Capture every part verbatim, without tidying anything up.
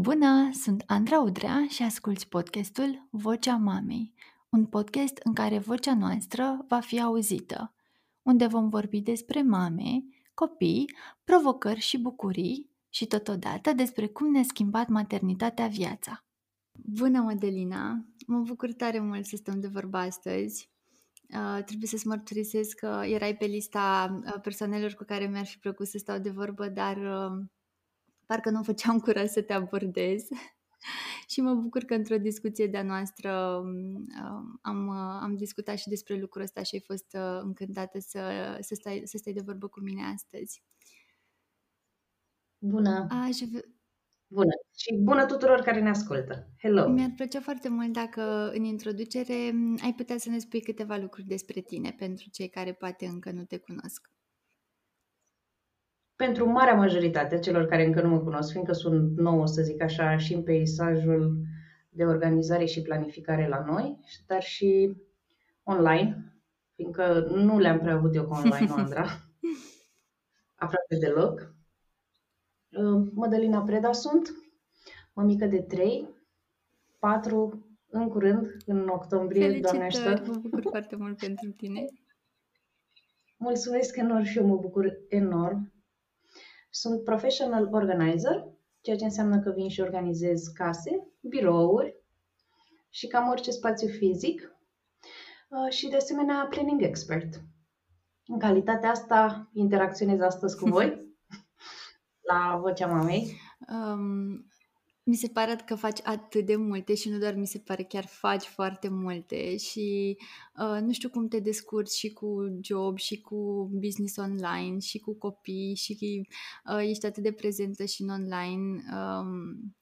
Bună, sunt Andra Udrea și asculți podcastul Vocea Mamei, un podcast în care vocea noastră va fi auzită, unde vom vorbi despre mame, copii, provocări și bucurii și totodată despre cum ne-a schimbat maternitatea viața. Bună, Madalina! Mă bucur tare mult să stăm de vorbă astăzi. Uh, trebuie să-ți mărturisesc că erai pe lista persoanelor cu care mi-ar fi plăcut să stau de vorbă, dar uh, parcă nu făceam curaj să te abordez. Și mă bucur că într-o discuție de-a noastră uh, am, uh, am discutat și despre lucrul ăsta și ai fost uh, încântată să, să, stai, să stai de vorbă cu mine astăzi. Bună! Aș... Bună! Și bună tuturor care ne ascultă! Hello! Mi-ar plăcea foarte mult dacă în introducere ai putea să ne spui câteva lucruri despre tine pentru cei care poate încă nu te cunosc. Pentru marea majoritate a celor care încă nu mă cunosc, fiindcă sunt nouă, să zic așa, și în peisajul de organizare și planificare la noi, dar și online, fiindcă nu le-am prea avut eu cu online, Andra, aproape deloc. Madalina Preda sunt, mămică de trei, patru în curând, în octombrie. Felicitări, Doamne ajută. Mă bucur foarte mult pentru tine. Mulțumesc enorm și eu mă bucur enorm. Sunt professional organizer, ceea ce înseamnă că vin și organizez case, birouri și cam orice spațiu fizic și de asemenea planning expert. În calitatea asta interacționez astăzi cu voi. La Vocea Mamei. Um, mi se pare că faci atât de multe și nu doar mi se pare, chiar faci foarte multe și uh, nu știu cum te descurci și cu job și cu business online și cu copii și uh, ești atât de prezentă și în online. Um,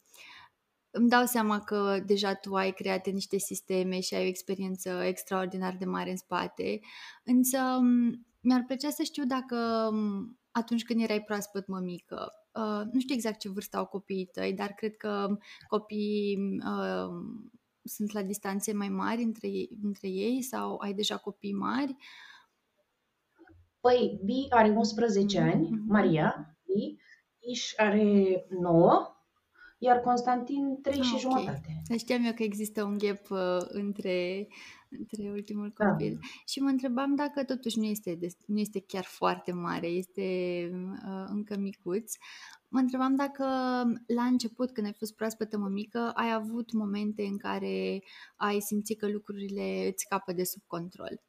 îmi dau seama că deja tu ai creat niște sisteme și ai o experiență extraordinar de mare în spate, însă um, mi-ar plăcea să știu dacă... Um, atunci când erai proaspăt mămică. Uh, nu știu exact ce vârstă au copiii tăi, dar cred că copiii uh, sunt la distanțe mai mari între ei, între ei sau ai deja copii mari? Păi, Bi are unsprezece mm-hmm. ani, Maria, Bi, Iș are nouă, iar Constantin trei ah, și okay. jumătate. Știam eu că există un gap uh, între... între ultimul copil. Da. Și mă întrebam dacă totuși nu este, nu este chiar foarte mare, este uh, încă micuț. Mă întrebam dacă la început, când ai fost proaspătă mămică, ai avut momente în care ai simțit că lucrurile îți scapă de sub control.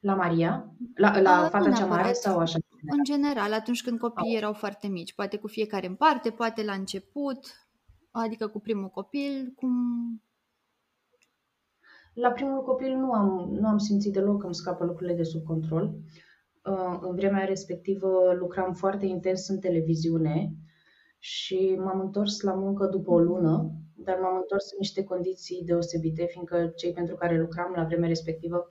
La Maria? La, la fata cea mare sau așa? În general, atunci când copiii erau foarte mici, poate cu fiecare în parte, poate la început, adică cu primul copil, cum... La primul copil nu am, nu am simțit deloc că îmi scapă lucrurile de sub control. În vremea respectivă lucram foarte intens în televiziune și m-am întors la muncă după o lună, dar m-am întors în niște condiții deosebite, fiindcă cei pentru care lucram la vremea respectivă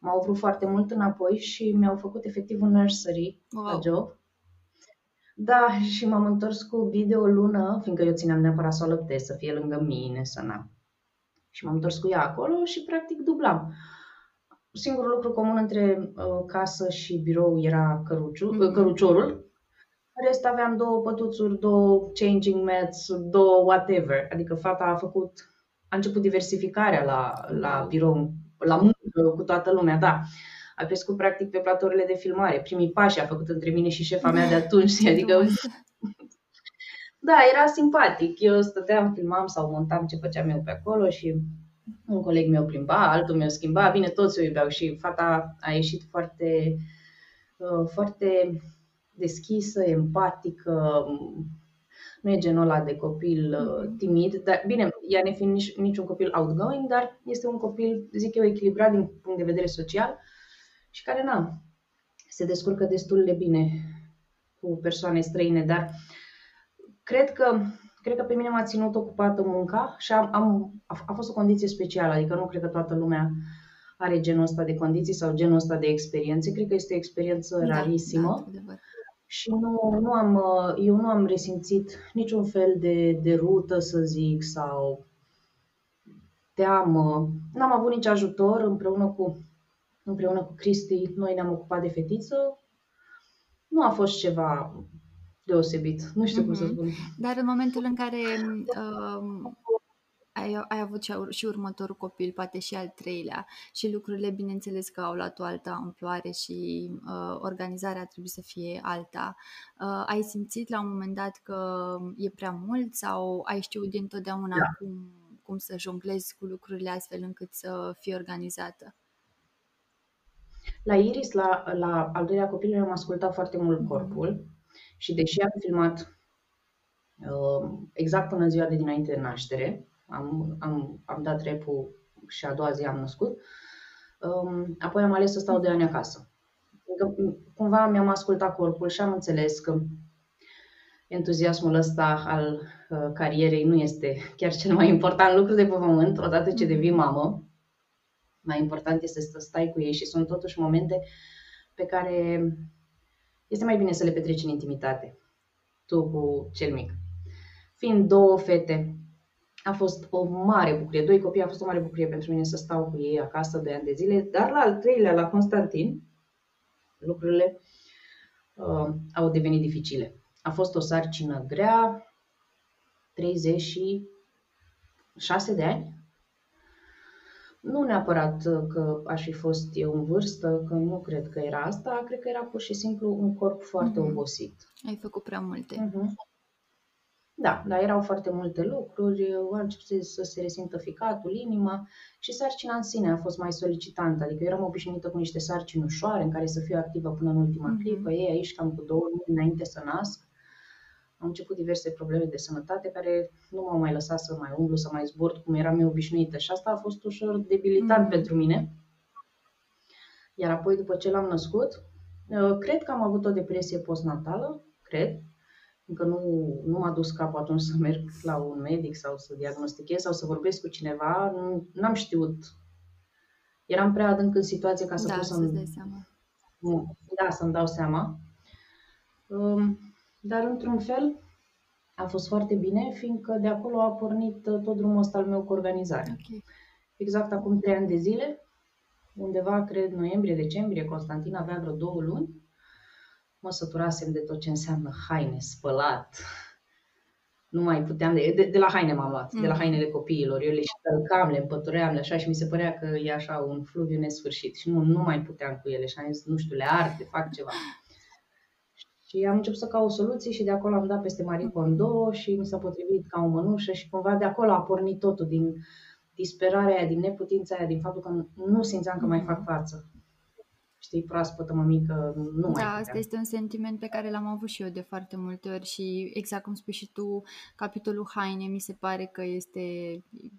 m-au vrut foarte mult înapoi și mi-au făcut efectiv un nursery wow. la job. Da, și m-am întors cu Bi de o lună, fiindcă eu țineam neapărat să o lăptez, să fie lângă mine, să n-am. Și m-am întors cu ea acolo și practic dublam. Singurul lucru comun între uh, casă și birou era căruciu, mm-hmm. căruciorul. În rest aveam două pătuțuri, două changing mats, două whatever. Adică fata a făcut, a început diversificarea la, la birou, la muncă cu toată lumea, da. A crescut practic pe platourile de filmare. Primii pași a făcut între mine și șefa mea de atunci. Adică... Da, era simpatic. Eu stăteam, filmam sau montam ce făceam eu pe acolo și un coleg meu plimba, altul meu schimba. Bine, toți o iubeau și fata a ieșit foarte, foarte deschisă, empatică. Nu e genul ăla de copil timid. Dar, bine, ea ne fiind nici, niciun copil outgoing, dar este un copil, zic eu, echilibrat din punct de vedere social și care na, se descurcă destul de bine cu persoane străine, dar... Cred că, cred că pe mine m-a ținut ocupată munca și am, am, a fost o condiție specială, adică nu cred că toată lumea are genul ăsta de condiții sau genul ăsta de experiențe. Cred că este o experiență da, rarisimă da, și nu, nu am, eu nu am resimțit niciun fel de, de rută, să zic, sau teamă. N-am avut nici ajutor împreună cu, împreună cu Cristi. Noi ne-am ocupat de fetiță. Nu a fost ceva... deosebit. Nu știu mm-hmm. cum să spun. Dar în momentul în care uh, ai, ai avut și următorul copil, poate și al treilea, și lucrurile, bineînțeles că au luat o altă amploare și uh, organizarea a trebuit să fie alta. Uh, ai simțit la un moment dat că e prea mult sau ai știut dintotdeauna da. cum, cum să jonglezi cu lucrurile astfel încât să fie organizată? La Iris, la, la al doilea copil, mi-am ascultat foarte mult corpul și deși am filmat uh, exact până ziua de dinainte de naștere, am, am, am dat repul și a doua zi am născut, um, apoi am ales să stau doi ani acasă. Adică, cumva mi-am ascultat corpul și am înțeles că entuziasmul ăsta al uh, carierei nu este chiar cel mai important lucru de pe pământ, odată ce devii mamă. Mai important este să stai cu ei și sunt totuși momente pe care este mai bine să le petreci în intimitate, tu cu cel mic. Fiind două fete, a fost o mare bucurie, doi copii a fost o mare bucurie pentru mine să stau cu ei acasă doi ani de zile, dar la al treilea, la Constantin, lucrurile uh, au devenit dificile. A fost o sarcină grea, treizeci și șase de ani. Nu neapărat că aș fi fost eu în vârstă, că nu cred că era asta, cred că era pur și simplu un corp foarte mm-hmm. obosit. Ai făcut prea multe. Mm-hmm. Da, dar erau foarte multe lucruri, a început să se resimtă ficatul, inima și sarcina în sine a fost mai solicitantă. Adică eram obișnuită cu niște sarcini ușoare în care să fiu activă până în ultima mm-hmm. clipă, ei aici cam cu două luni înainte să nasc. Au început diverse probleme de sănătate care nu m-au mai lăsat să mai umblu, să mai zbor cum eram eu obișnuită și asta a fost ușor debilitant mm. pentru mine. Iar apoi, după ce l-am născut, cred că am avut o depresie postnatală, cred, încă nu, nu m-a dus capul atunci să merg la un medic sau să diagnostichez sau să vorbesc cu cineva, n-am știut. Eram prea adânc în situație ca să da, pot să-mi... Să-ți dai seama. Da, să-mi dau seama. Um... Dar, într-un fel, a fost foarte bine, fiindcă de acolo a pornit tot drumul ăsta al meu cu organizarea. Okay. Exact acum trei ani de zile, undeva, cred, noiembrie, decembrie, Constantin avea vreo două luni, mă săturasem de tot ce înseamnă haine, spălat. Nu mai puteam, de, de, de la haine m-am luat, mm. de la hainele copiilor. Eu le ștălcam, le împătuream, le așa și mi se părea că e așa un fluviu nesfârșit și nu, nu mai puteam cu ele și am zis, nu știu, le ard, le fac ceva. Și am început să caut soluții și de acolo am dat peste Marie Kondo și mi s-a potrivit ca o mănușă și cumva de acolo a pornit totul, din disperarea aia, din neputința aia, din faptul că nu simțeam că mai fac față. Știi, proaspătă mămică, nu mai Da, asta este un sentiment pe care l-am avut și eu de foarte multe ori și exact cum spui și tu, capitolul haine mi se pare că este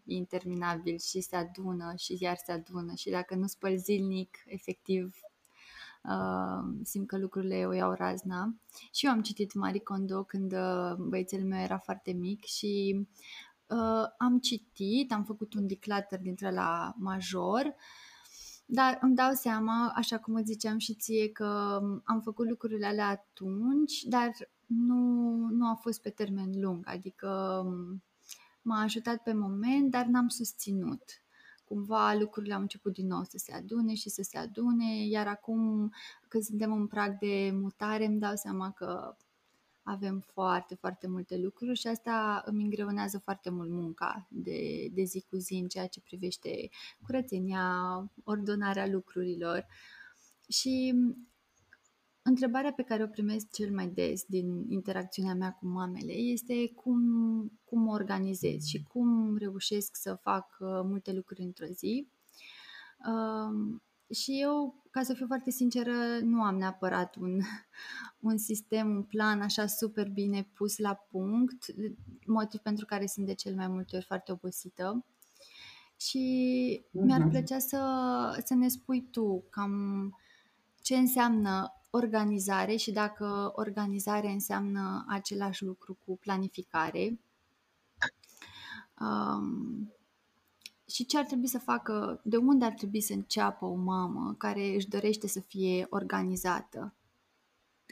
interminabil și se adună și iar se adună și dacă nu spăl zilnic, efectiv... Uh, simt că lucrurile o iau razna. Și eu am citit Marie Kondo când uh, băiețel meu era foarte mic și uh, am citit, am făcut un declutter dintre la major, dar îmi dau seama, așa cum îți ziceam și ție, că am făcut lucrurile alea atunci, dar nu, nu a fost pe termen lung, adică m-a ajutat pe moment, dar n-am susținut. Cumva lucrurile au început din nou să se adune și să se adune, iar acum când suntem în prag de mutare îmi dau seama că avem foarte, foarte multe lucruri și asta îmi îngreunează foarte mult munca de, de zi cu zi în ceea ce privește curățenia, ordonarea lucrurilor. Și întrebarea pe care o primesc cel mai des din interacțiunea mea cu mamele este cum, cum mă organizez și cum reușesc să fac multe lucruri într-o zi. Um, și eu, ca să fiu foarte sinceră, nu am neapărat un, un sistem, un plan așa super bine pus la punct, motiv pentru care sunt de cel mai multe ori foarte obosită. Și uh-huh. mi-ar plăcea să, să ne spui tu cam ce înseamnă organizare și dacă organizare înseamnă același lucru cu planificare um, și ce ar trebui să facă, de unde ar trebui să înceapă o mamă care își dorește să fie organizată,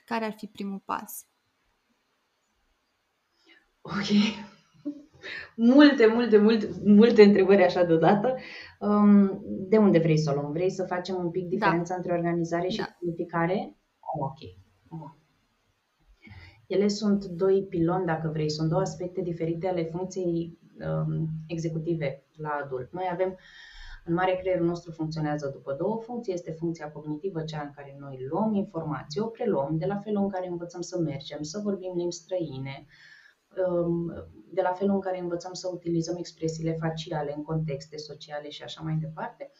care ar fi primul pas? Ok, multe, multe, multe, multe întrebări așa deodată. Um, de unde vrei să o luăm? Vrei să facem un pic diferența da. între organizare și da. planificare? Ok. Ele sunt doi piloni, dacă vrei, sunt două aspecte diferite ale funcției um, executive la adult. Noi avem, în mare, creierul nostru funcționează după două funcții. Este funcția cognitivă, cea în care noi luăm informații, o preluăm, de la felul în care învățăm să mergem, să vorbim limbi străine, um, de la felul în care învățăm să utilizăm expresiile faciale în contexte sociale și așa mai departe,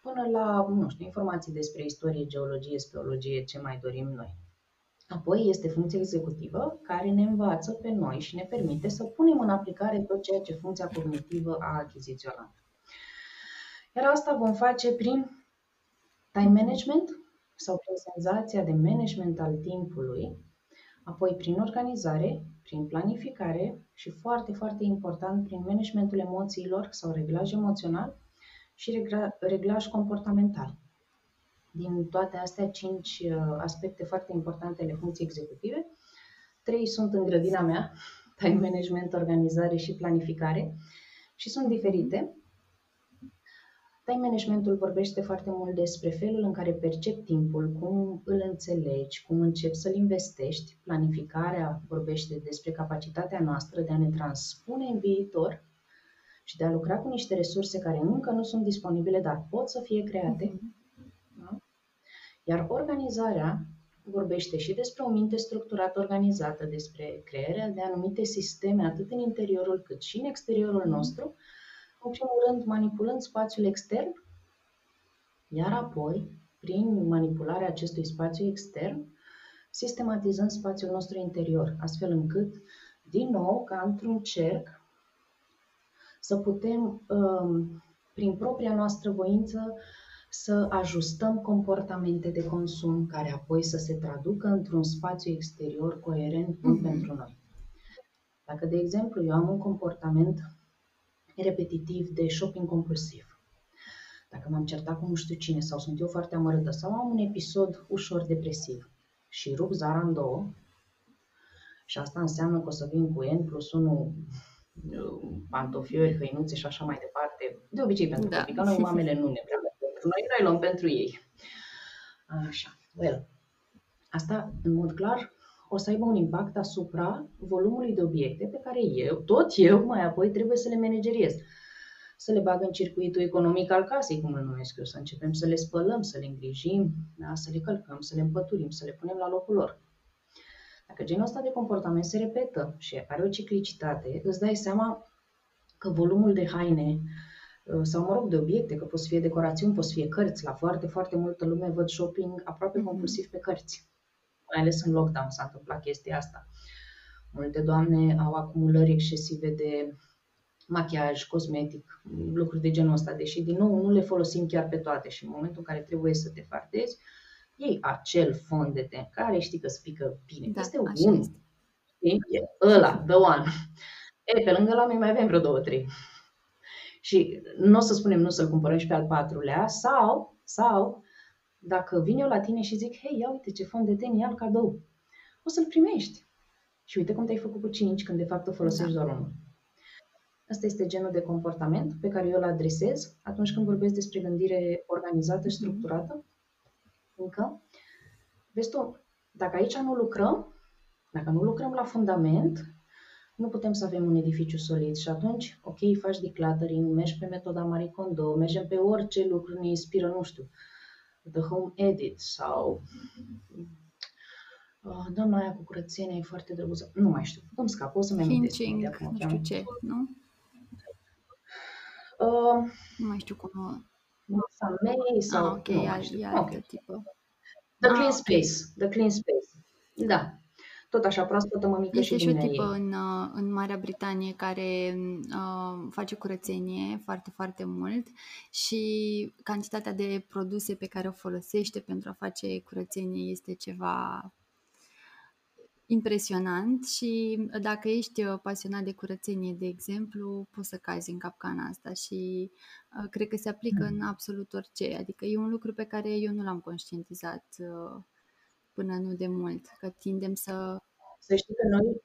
până la, nu știu, informații despre istorie, geologie, speologie, ce mai dorim noi. Apoi este funcția executivă, care ne învață pe noi și ne permite să punem în aplicare tot ceea ce funcția cognitivă a achiziționat. Iar asta vom face prin time management sau prin senzația de management al timpului, apoi prin organizare, prin planificare și, foarte, foarte important, prin managementul emoțiilor sau reglaj emoțional și reglaj comportamental. Din toate astea, cinci aspecte foarte importante ale funcției executive. Trei sunt în grădina mea, time management, organizare și planificare, și sunt diferite. Time managementul vorbește foarte mult despre felul în care percepi timpul, cum îl înțelegi, cum începi să-l investești. Planificarea vorbește despre capacitatea noastră de a ne transpune în viitor și de a lucra cu niște resurse care încă nu sunt disponibile, dar pot să fie create. Iar organizarea vorbește și despre o minte structurată, organizată, despre crearea de anumite sisteme, atât în interiorul cât și în exteriorul nostru, în primul rând manipulând spațiul extern, iar apoi, prin manipularea acestui spațiu extern, sistematizând spațiul nostru interior, astfel încât, din nou, ca într-un cerc, să putem, prin propria noastră voință, să ajustăm comportamente de consum care apoi să se traducă într-un spațiu exterior coerent mm-hmm. pentru noi. Dacă, de exemplu, eu am un comportament repetitiv de shopping compulsiv, dacă m-am certat cu nu știu cine sau sunt eu foarte amărâtă sau am un episod ușor depresiv și rup Zara în două, și asta înseamnă că o să vin cu N plus unu pantofiori, hăinuțe și așa mai departe, de obicei pentru da. Că noi mamele nu ne prea Noi noi luăm pentru ei. Așa. Well. Asta, în mod clar, o să aibă un impact asupra volumului de obiecte pe care eu, tot eu, mai apoi trebuie să le manageriez. Să le bag în circuitul economic al casei, cum îl numesc eu, să începem să le spălăm, să le îngrijim, da? Să le călcăm, să le împăturim, să le punem la locul lor. Dacă genul ăsta de comportament se repetă și are o ciclicitate, îți dai seama că volumul de haine sau, mă rog, de obiecte, că pot să fie decorațiuni, pot să fie cărți. La foarte, foarte multă lume văd shopping aproape compulsiv pe cărți. Mai ales în lockdown s-a întâmplat chestia asta. Multe doamne au acumulări excesive de machiaj, cosmetic, lucruri de genul ăsta, deși, din nou, nu le folosim chiar pe toate și în momentul în care trebuie să te fardezi, iei acel fond de ten care știi că spică bine. Da, este unul. Ăla, the one. E, pe lângă la noi mai avem vreo două, trei. Și nu o să spunem nu să-l cumpărăm și pe al patrulea, sau, sau dacă vin eu la tine și zic, hei, ia uite ce fond de ten, ia-l cadou, o să-l primești. Și uite cum te-ai făcut cu cinci, când de fapt o folosești doar unul. Asta este genul de comportament pe care eu îl adresez atunci când vorbesc despre gândire organizată și structurată. Încă, vezi tu, dacă aici nu lucrăm, dacă nu lucrăm la fundament, nu putem să avem un edificiu solid și atunci, ok, faci decluttering, mergi pe metoda Marie Kondo, mergem pe orice lucru, ne inspiră, nu știu, The Home Edit sau oh, doamna aia cu curățenia e foarte drăguță, nu mai știu, îmi scap, o să mi amintesc. Finching, nu știu ce, nu? Uh, nu mai știu cum o... Mamei sau... Ah, ok, nu, al, știu. Al, okay. Tipă. The ah, Clean okay. Space, The Clean Space, da. Tot așa, proaspătă mămică este și dumneavoastră. Este și o tipă în, în Marea Britanie care uh, face curățenie foarte, foarte mult și cantitatea de produse pe care o folosește pentru a face curățenie este ceva impresionant și dacă ești pasionat de curățenie, de exemplu, poți să cazi în capcana asta și uh, cred că se aplică mm. în absolut orice. Adică e un lucru pe care eu nu l-am conștientizat uh, până nu de mult, că tindem să... Să știi că noi...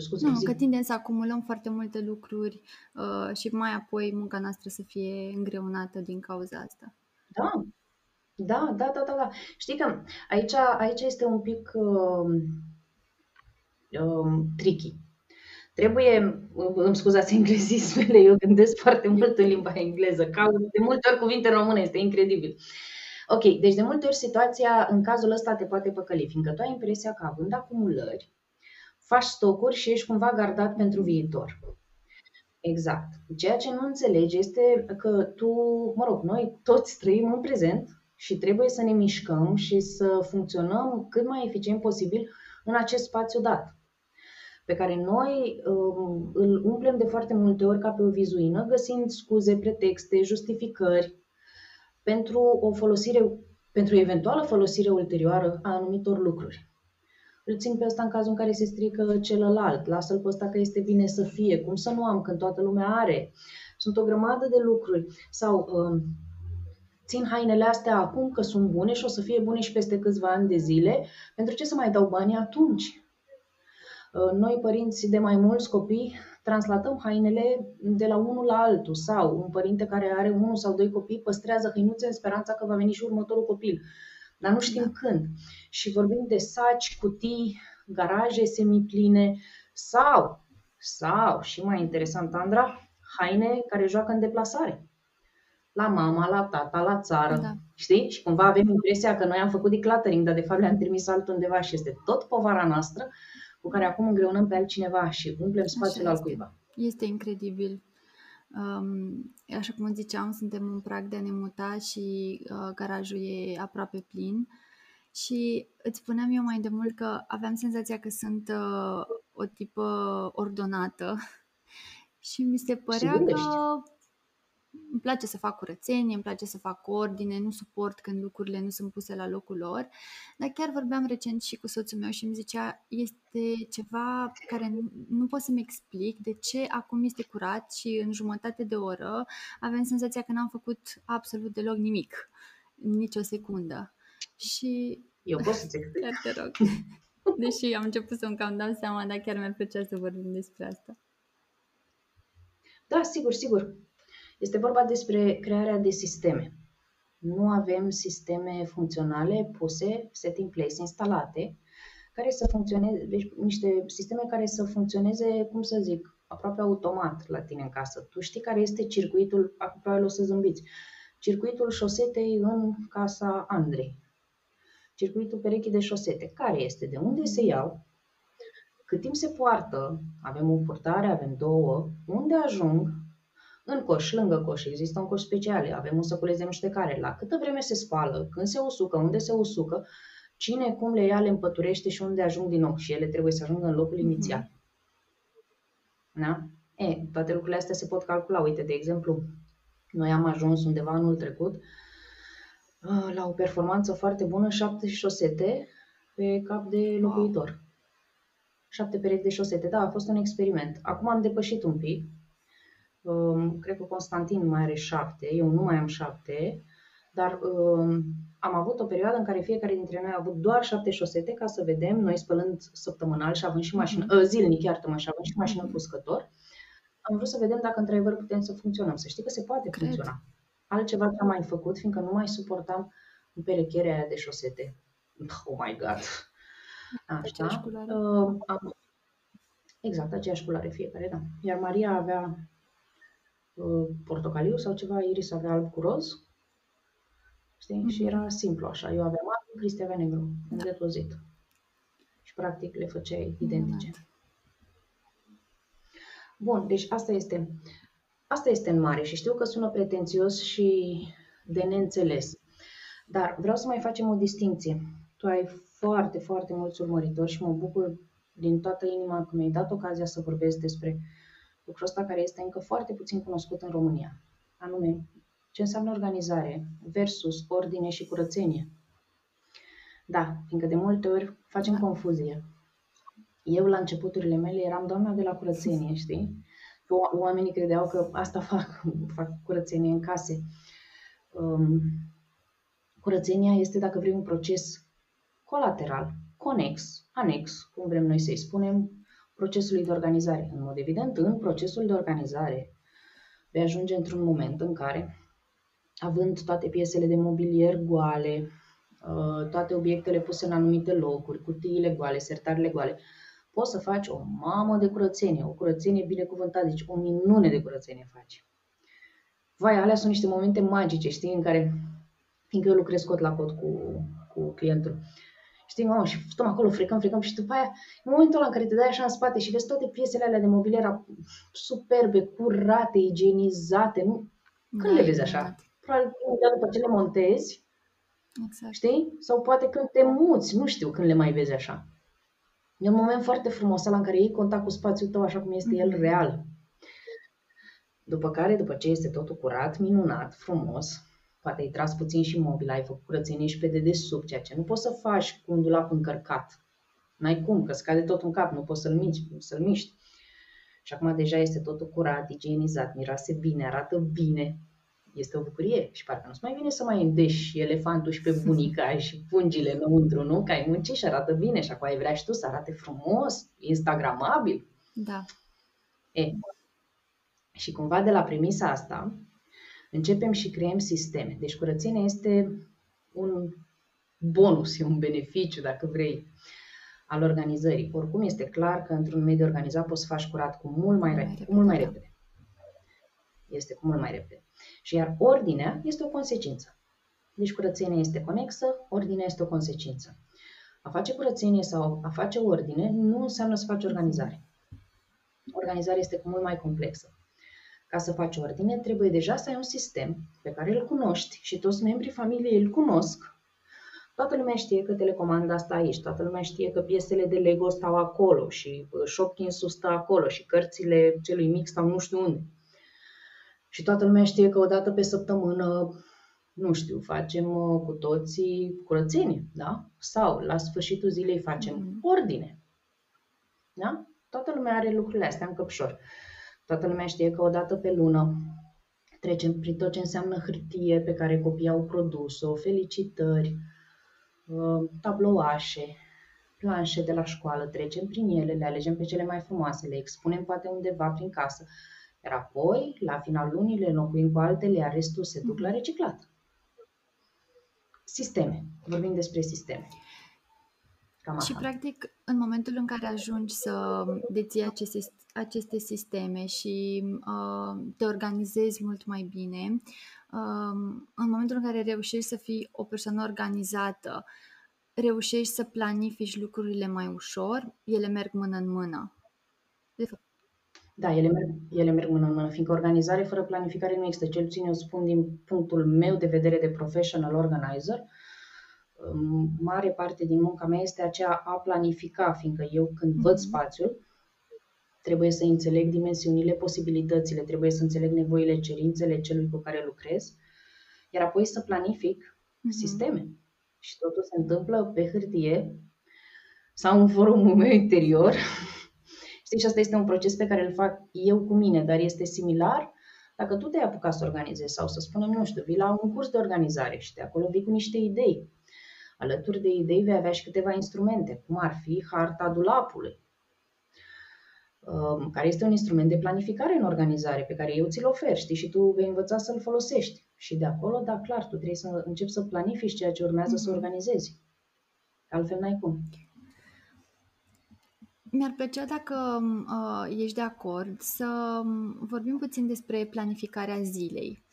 Scuze, nu, că tindem să acumulăm foarte multe lucruri uh, și mai apoi munca noastră să fie îngreunată din cauza asta. Da, da, da, da, da. Știi că aici, aici este un pic uh, um, tricky. Trebuie, îmi scuzați englezismele, eu gândesc foarte mult în limba engleză, caut de multe ori cuvinte în română, este incredibil. Ok, deci de multe ori situația în cazul ăsta te poate păcăli, fiindcă tu ai impresia că având acumulări, faci stocuri și ești cumva gardat pentru viitor. Exact. Ceea ce nu înțelegi este că tu, mă rog, noi toți trăim în prezent și trebuie să ne mișcăm și să funcționăm cât mai eficient posibil în acest spațiu dat, pe care noi um, îl umplem de foarte multe ori ca pe o vizuină, găsind scuze, pretexte, justificări pentru o folosire, pentru o eventuală folosire ulterioară a anumitor lucruri. Îl țin pe ăsta în cazul în care se strică celălalt, lasă-l pe ăsta că este bine să fie, cum să nu am când toată lumea are. Sunt o grămadă de lucruri. Sau um, țin hainele astea acum că sunt bune și o să fie bune și peste câțiva ani de zile, pentru ce să mai dau banii atunci? Noi, părinți de mai mulți copii, translatăm hainele de la unul la altul, sau un părinte care are unul sau doi copii păstrează hăinuțe în speranța că va veni și următorul copil, dar nu știm da. când. Și vorbim de saci, cutii, garaje semipline sau, sau, și mai interesant, Andra, haine care joacă în deplasare. La mama, la tata, la țară, da. știi? Și cumva avem impresia că noi am făcut decluttering, dar de fapt le-am trimis altundeva și este tot povara noastră, cu care acum îngreunăm pe altcineva și umplem spațiul altcuiva. Este incredibil. Um, așa cum ziceam, suntem în prag de a ne muta și uh, garajul e aproape plin. Și îți spuneam eu mai de mult că aveam senzația că sunt uh, o tipă ordonată și mi se părea că îmi place să fac curățenie, îmi place să fac ordine, nu suport când lucrurile nu sunt puse la locul lor. Dar chiar vorbeam recent și cu soțul meu și îmi zicea, este ceva care nu, nu pot să-mi explic de ce acum este curat și în jumătate de oră avem senzația că n-am făcut absolut deloc nimic, nici o secundă. Și... Eu pot să-ți explic. Te rog. Deși am început să-mi cam dau seama, dar chiar mi-ar plăcea să vorbim despre asta. Da, sigur, sigur. Este vorba despre crearea de sisteme. Nu avem sisteme funcționale puse, set in place, instalate, care să funcționeze, deci niște sisteme care să funcționeze, cum să zic, aproape automat la tine în casă. Tu știi care este circuitul, acum probabil o să zâmbiți, circuitul șosetei în casa Andrei, circuitul perechii de șosete, care este, de unde se iau, cât timp se poartă, avem o purtare, avem două, unde ajung, în coș, lângă coș, există un coș special, avem un săculeț de nu știu care, la câtă vreme se spală, când se usucă, unde se usucă, cine, cum le ia, le împăturește și unde ajung din nou. Și ele trebuie să ajungă în locul inițial. Da? E, toate lucrurile astea se pot calcula. Uite, de exemplu, noi am ajuns undeva anul trecut la o performanță foarte bună, șapte șosete pe cap de locuitor. Șapte perechi de șosete, da, a fost un experiment. Acum am depășit un pic. Um, cred că Constantin mai are șapte, eu nu mai am șapte, dar um, am avut o perioadă în care fiecare dintre noi a avut doar șapte șosete ca să vedem, noi spălând săptămânal și având și mașină, uh, zilnic iartă-mă, și având și mașină cu uscător, am vrut să vedem dacă într-adevăr putem să funcționăm, să știi că se poate cred. funcționa. Altceva ce am mai făcut, fiindcă nu mai suportam perecherea aia de șosete. Oh my god! Așa. Uh, am... Exact, aceeași culoare fiecare, da. Iar Maria avea portocaliu sau ceva, Iris avea alb cu roz, știi? Mm-hmm. Și era simplu așa, eu aveam alb, Cristi avea negru, da. Depozit. Și practic le făceai identice. Da. Bun, deci asta este, asta este în mare și știu că sună pretențios și de neînțeles, dar vreau să mai facem o distinție. Tu ai foarte, foarte mulți urmăritori și mă bucur din toată inima că mi-ai dat ocazia să vorbesc despre lucrul ăsta care este încă foarte puțin cunoscut în România, anume ce înseamnă organizare versus ordine și curățenie. Da, fiindcă de multe ori facem confuzie. Eu la începuturile mele eram doamna de la curățenie, știi? O, oamenii credeau că asta fac, fac curățenie în case. Um, curățenia este, dacă vrei, un proces colateral, conex, anex, cum vrem noi să-i spunem, procesului de organizare. În mod evident, în procesul de organizare vei ajunge într-un moment în care, având toate piesele de mobilier goale, toate obiectele puse în anumite locuri, cutiile goale, sertarele goale, poți să faci o mamă de curățenie, o curățenie binecuvântată, deci o minune de curățenie faci. Vai, alea sunt niște momente magice, știi, în care, fiindcă eu lucrez cot la cot cu, cu clientul, știi, mamă, și stăm acolo, frecăm, frecăm și după aia, în momentul ăla în care te dai așa în spate și vezi toate piesele alea de mobilier superbe, curate, igienizate, nu? Când da, le vezi așa? Da. Probabil după ce le montezi, exact. Știi? Sau poate când te muți, nu știu când le mai vezi așa. E un moment foarte frumos ăla în care iei contact cu spațiul tău așa cum este mm-hmm. el real. După care, după ce este totul curat, minunat, frumos, poate ai tras puțin și mobil, ai făcut curățenie și pe dedesubt, ceea ce nu poți să faci cu un dulap încărcat. N-ai cum, că scade tot în cap, nu poți să-l mici, să-l miști. Și acum deja este totul curat, igienizat, miroase bine, arată bine. Este o bucurie și parcă nu-ți mai vine să mai îndeși elefantul și pe bunica și pungile înăuntru, nu? Că ai muncit și arată bine și acum ai vrea și tu să arate frumos, instagramabil. Da. E. Și cumva de la premisa asta începem și creăm sisteme. Deci curățenia este un bonus, e un beneficiu, dacă vrei, al organizării. Oricum este clar că într-un mediu organizat poți să faci curat cu mult mai, mai repede, repede. Cu mult mai repede. Este cu mult mai repede. Și iar ordinea este o consecință. Deci curățenia este conexă, ordinea este o consecință. A face curățenie sau a face ordine nu înseamnă să faci organizare. Organizarea este cu mult mai complexă. Ca să faci ordine, trebuie deja să ai un sistem pe care îl cunoști și toți membrii familiei îl cunosc. Toată lumea știe că telecomanda stă aici, toată lumea știe că piesele de Lego stau acolo și Shopkins-ul stă acolo și cărțile celui mic stau nu știu unde. Și toată lumea știe că odată pe săptămână, nu știu, facem cu toții curățenie, da? Sau la sfârșitul zilei facem mm. ordine, da? Toată lumea are lucrurile astea în căpșor. Toată lumea știe că odată pe lună trecem prin tot ce înseamnă hârtie pe care copiii au produs-o, felicitări, tablouașe, planșe de la școală, trecem prin ele, le alegem pe cele mai frumoase, le expunem poate undeva prin casă. Iar apoi, la final lunii, le înlocuim cu altele, iar restul se duc la reciclat. Sisteme. Vorbim despre sisteme. Cam și, practic, în momentul în care ajungi să deții aceste, aceste sisteme și uh, te organizezi mult mai bine, uh, în momentul în care reușești să fii o persoană organizată, reușești să planifici lucrurile mai ușor, ele merg mână în mână. De fapt, da, ele merg, ele merg mână în mână, fiindcă organizare fără planificare nu există. Cel puțin eu spun din punctul meu de vedere de professional organizer, mare parte din munca mea este aceea a planifica, fiindcă eu când văd spațiul, trebuie să înțeleg dimensiunile, posibilitățile, trebuie să înțeleg nevoile, cerințele celui cu care lucrez, iar apoi să planific sisteme. Și totul se întâmplă pe hârtie sau în forumul meu interior. Știi, și asta este un proces pe care îl fac eu cu mine, dar este similar dacă tu te-ai apucat să organizezi sau să spunem, nu știu, vii la un curs de organizare și de acolo vii cu niște idei. Alături de idei vei avea și câteva instrumente, cum ar fi harta dulapului, care este un instrument de planificare în organizare pe care eu ți-l ofer, știi, și tu vei învăța să-l folosești. Și de acolo, da, clar, tu trebuie să începi să planifici ceea ce urmează să organizezi. Altfel n-ai cum. Mi-ar plăcea, dacă uh, ești de acord, să vorbim puțin despre planificarea zilei.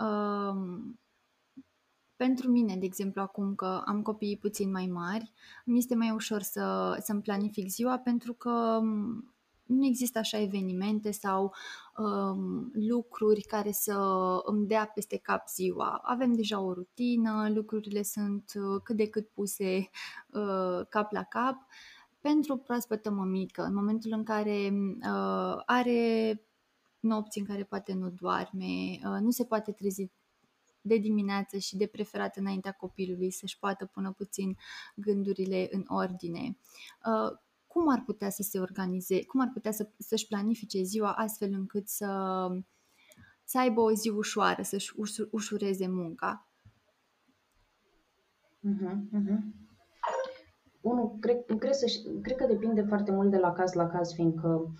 Uh, pentru mine, de exemplu, acum că am copii puțin mai mari, mi este mai ușor să, să-mi planific ziua pentru că nu există așa evenimente sau um, lucruri care să îmi dea peste cap ziua. Avem deja o rutină, lucrurile sunt cât de cât puse uh, cap la cap. Pentru o proaspătă mămică, în momentul în care uh, are nopți în care poate nu doarme, uh, nu se poate trezi de dimineață și de preferat înaintea copilului să-și poată pune puțin gândurile în ordine. Uh, cum ar putea să se organizeze, cum ar putea să, să-și planifice ziua astfel încât să, să aibă o zi ușoară, să-și uș- ușureze munca? Uh-huh, uh-huh. Unul, cred, cred, cred că depinde foarte mult de la caz la caz, fiindcă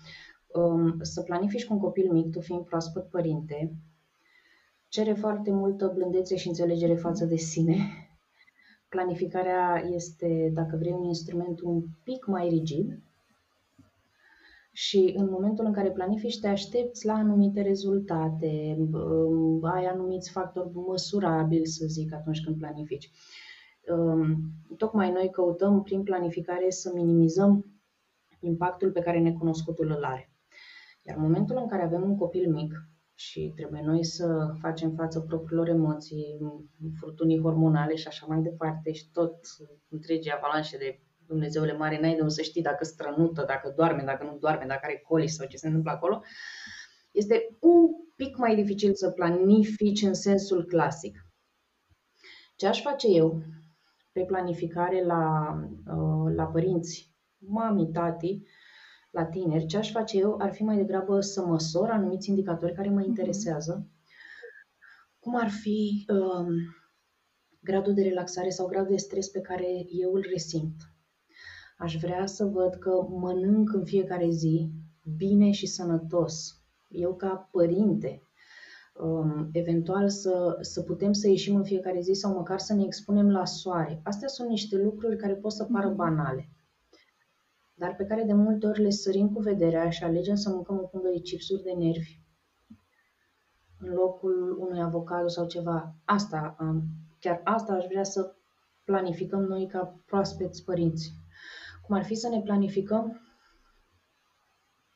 um, să planifici cu un copil mic, tu fiind proaspăt părinte, cere foarte multă blândețe și înțelegere față de sine. Planificarea este, dacă vrei, un instrument un pic mai rigid, Și în momentul în care planifici, te aștepți la anumite rezultate, ai anumiți factori măsurabili, să zic, atunci când planifici. Tocmai noi căutăm prin planificare să minimizăm impactul pe care necunoscutul îl are. Iar în momentul în care avem un copil mic și trebuie noi să facem față propriilor emoții, furtunii hormonale și așa mai departe și tot întregii avalanșe de Dumnezeule mare, n-ai de unde să știi dacă strănută, dacă doarme, dacă nu doarme, dacă are colici sau ce se întâmplă acolo, este un pic mai dificil să planifici în sensul clasic. Ce aș face eu pe planificare la, la părinți, mami, tati, la tineri, ce aș face eu ar fi mai degrabă să măsor anumiți indicatori care mă interesează, cum ar fi um, gradul de relaxare sau gradul de stres pe care eu îl resimt. Aș vrea să văd că mănânc în fiecare zi bine și sănătos. Eu ca părinte, um, eventual să, să putem să ieșim în fiecare zi sau măcar să ne expunem la soare. Astea sunt niște lucruri care pot să pară banale, dar pe care de multe ori le sărim cu vederea și alegem să mâncăm o pungă de chipsuri de nervi în locul unui avocado sau ceva. Asta am, chiar asta aș vrea să planificăm noi ca proaspeți părinți. Cum ar fi să ne planificăm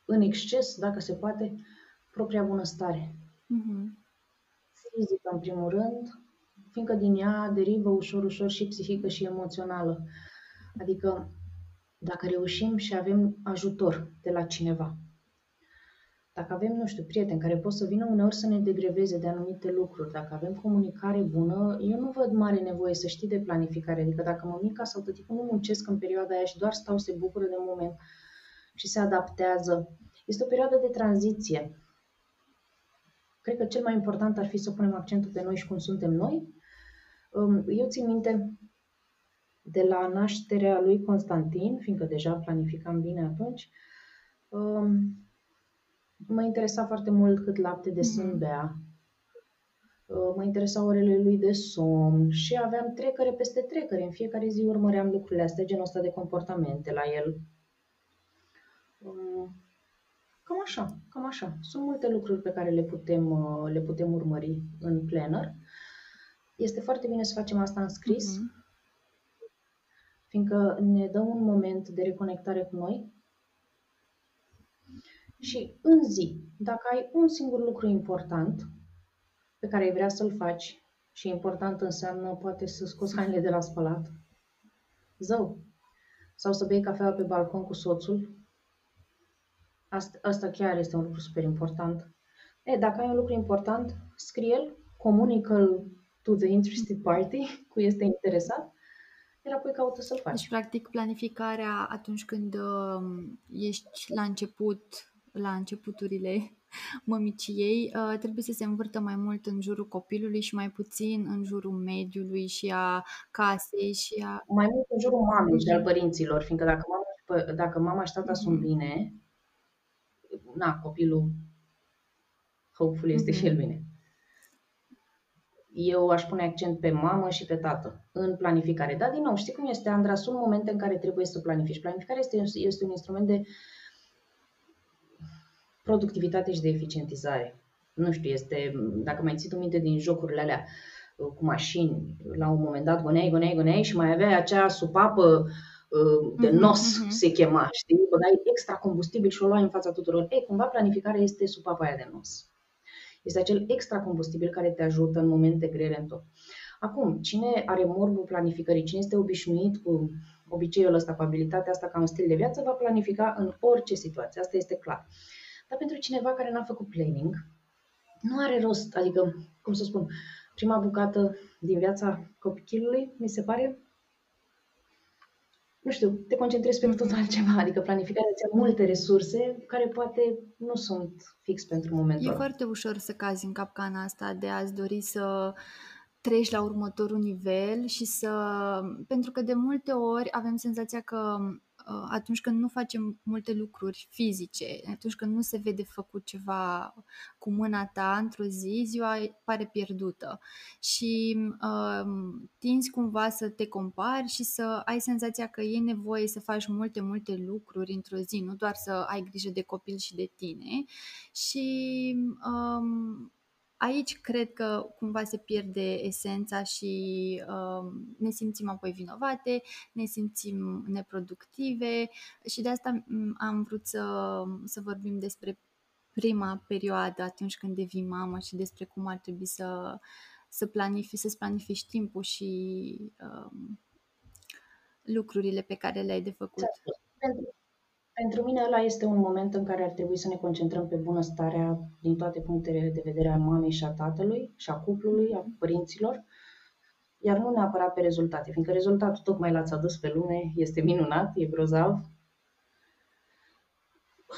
în exces, dacă se poate, propria bunăstare. Mm-hmm. Fizică, în primul rând, fiindcă din ea derivă ușor, ușor și psihică și emoțională. Adică, dacă reușim și avem ajutor de la cineva, dacă avem, nu știu, prieteni care pot să vină uneori să ne degreveze de anumite lucruri, dacă avem comunicare bună, eu nu văd mare nevoie să știi de planificare. Adică dacă mămica sau tăticul nu muncesc în perioada aia și doar stau, se bucură de moment și se adaptează, este o perioadă de tranziție. Cred că cel mai important ar fi să punem accentul pe noi și cum suntem noi. Eu țin minte de la nașterea lui Constantin, fiindcă deja planificam bine atunci, mă interesa foarte mult cât lapte de sân bea, mă interesau orele lui de somn și aveam trecere peste trecere. În fiecare zi urmăream lucrurile astea, genul ăsta de comportamente la el. Cam așa, cam așa. Sunt multe lucruri pe care le putem, le putem urmări în planner. Este foarte bine să facem asta în scris, uh-huh. fiindcă ne dă un moment de reconectare cu noi. Și în zi, dacă ai un singur lucru important pe care ai vrea să-l faci, și important înseamnă poate să scoți hainele de la spălat, zău, sau să bei cafea pe balcon cu soțul, asta, asta chiar este un lucru super important. E, dacă ai un lucru important, scrie-l, comunică-l to the interested party, cu este interesat, iar apoi caută să-l faci. Deci, practic, planificarea atunci când uh, ești la început, la începuturile mămiciei, uh, trebuie să se învârtă mai mult în jurul copilului și mai puțin în jurul mediului și a casei și a... Mai mult în jurul mamei și al părinților, fiindcă dacă mama, dacă mama și tata mm-hmm. sunt bine, na, copilul, hopefully, este mm-hmm. și el bine. Eu aș pune accent pe mamă și pe tată în planificare. Dar, din nou, știi cum este, Andra? Sunt momente în care trebuie să planifici. Planificarea este, este un instrument de productivitate și de eficientizare. Nu știu, este, dacă mai ții tu minte din jocurile alea cu mașini, la un moment dat goneai, goneai, goneai și mai aveai acea supapă de nos, mm-hmm. se chema, știi? Bă, dai extra combustibil și o luai în fața tuturor. Ei, cumva planificarea este supapa aia de nos. Este acel extra combustibil care te ajută în momente grele în tot. Acum, cine are morbul planificării, cine este obișnuit cu obiceiul ăsta, cu abilitatea asta ca un stil de viață, va planifica în orice situație, asta este clar. Dar pentru cineva care n-a făcut planning, nu are rost, adică, cum să spun, prima bucată din viața copilului, mi se pare, nu știu, te concentrezi pe totul altceva, adică planificarea ți-a multe resurse care poate nu sunt fix pentru momentul ăla. E foarte ușor să cazi în capcana asta de a-ți dori să treci la următorul nivel și să... Pentru că de multe ori avem senzația că atunci când nu facem multe lucruri fizice, atunci când nu se vede făcut ceva cu mâna ta într-o zi, ziua pare pierdută și uh, tinzi cumva să te compari și să ai senzația că e nevoie să faci multe, multe lucruri într-o zi, nu doar să ai grijă de copil și de tine. Și um, aici cred că cumva se pierde esența și uh, ne simțim apoi vinovate, ne simțim neproductive și de asta am vrut să, să vorbim despre prima perioadă atunci când devii mamă și despre cum ar trebui să, să planifici, să-ți planifici timpul și uh, lucrurile pe care le-ai de făcut. Pentru mine ăla este un moment în care ar trebui să ne concentrăm pe bunăstarea din toate punctele de vedere a mamei și a tatălui și a cuplului, a părinților, iar nu neapărat pe rezultate, fiindcă rezultatul tocmai l-ați adus pe lume, este minunat, e grozav.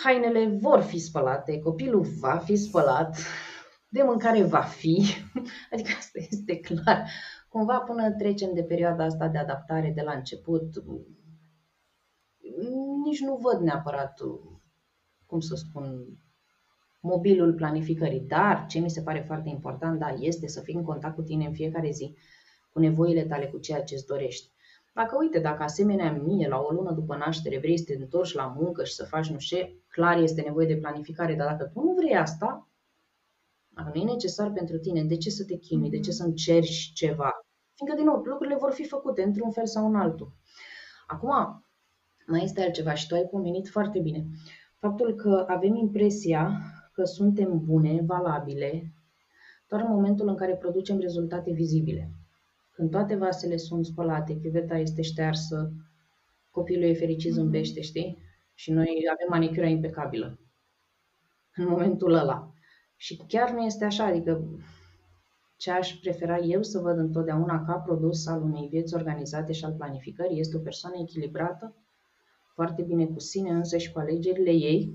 Hainele vor fi spălate, copilul va fi spălat, de mâncare va fi, adică asta este clar. Cumva până trecem de perioada asta de adaptare de la început, nici nu văd neapărat, cum să spun, mobilul planificării, dar ce mi se pare foarte important, da, este să fii în contact cu tine în fiecare zi, cu nevoile tale, cu ceea ce îți dorești. Dacă, uite, dacă asemenea mie, la o lună după naștere, vrei să te întorci la muncă și să faci nu știu, clar este nevoie de planificare, dar dacă tu nu vrei asta, dacă nu e necesar pentru tine, de ce să te chinui, de ce să încerci ceva? Fiindcă, din nou, lucrurile vor fi făcute într-un fel sau în altul. Acum, mai este altceva și tu ai pomenit foarte bine. Faptul că avem impresia că suntem bune, valabile, doar în momentul în care producem rezultate vizibile. Când toate vasele sunt spălate, chiveta este ștearsă, copilul e fericit, zâmbește, știi? Și noi avem manicura impecabilă în momentul ăla. Și chiar nu este așa, adică ce aș prefera eu să văd întotdeauna ca produs al unei vieți organizate și al planificării este o persoană echilibrată, foarte bine cu sine însă și cu alegerile ei.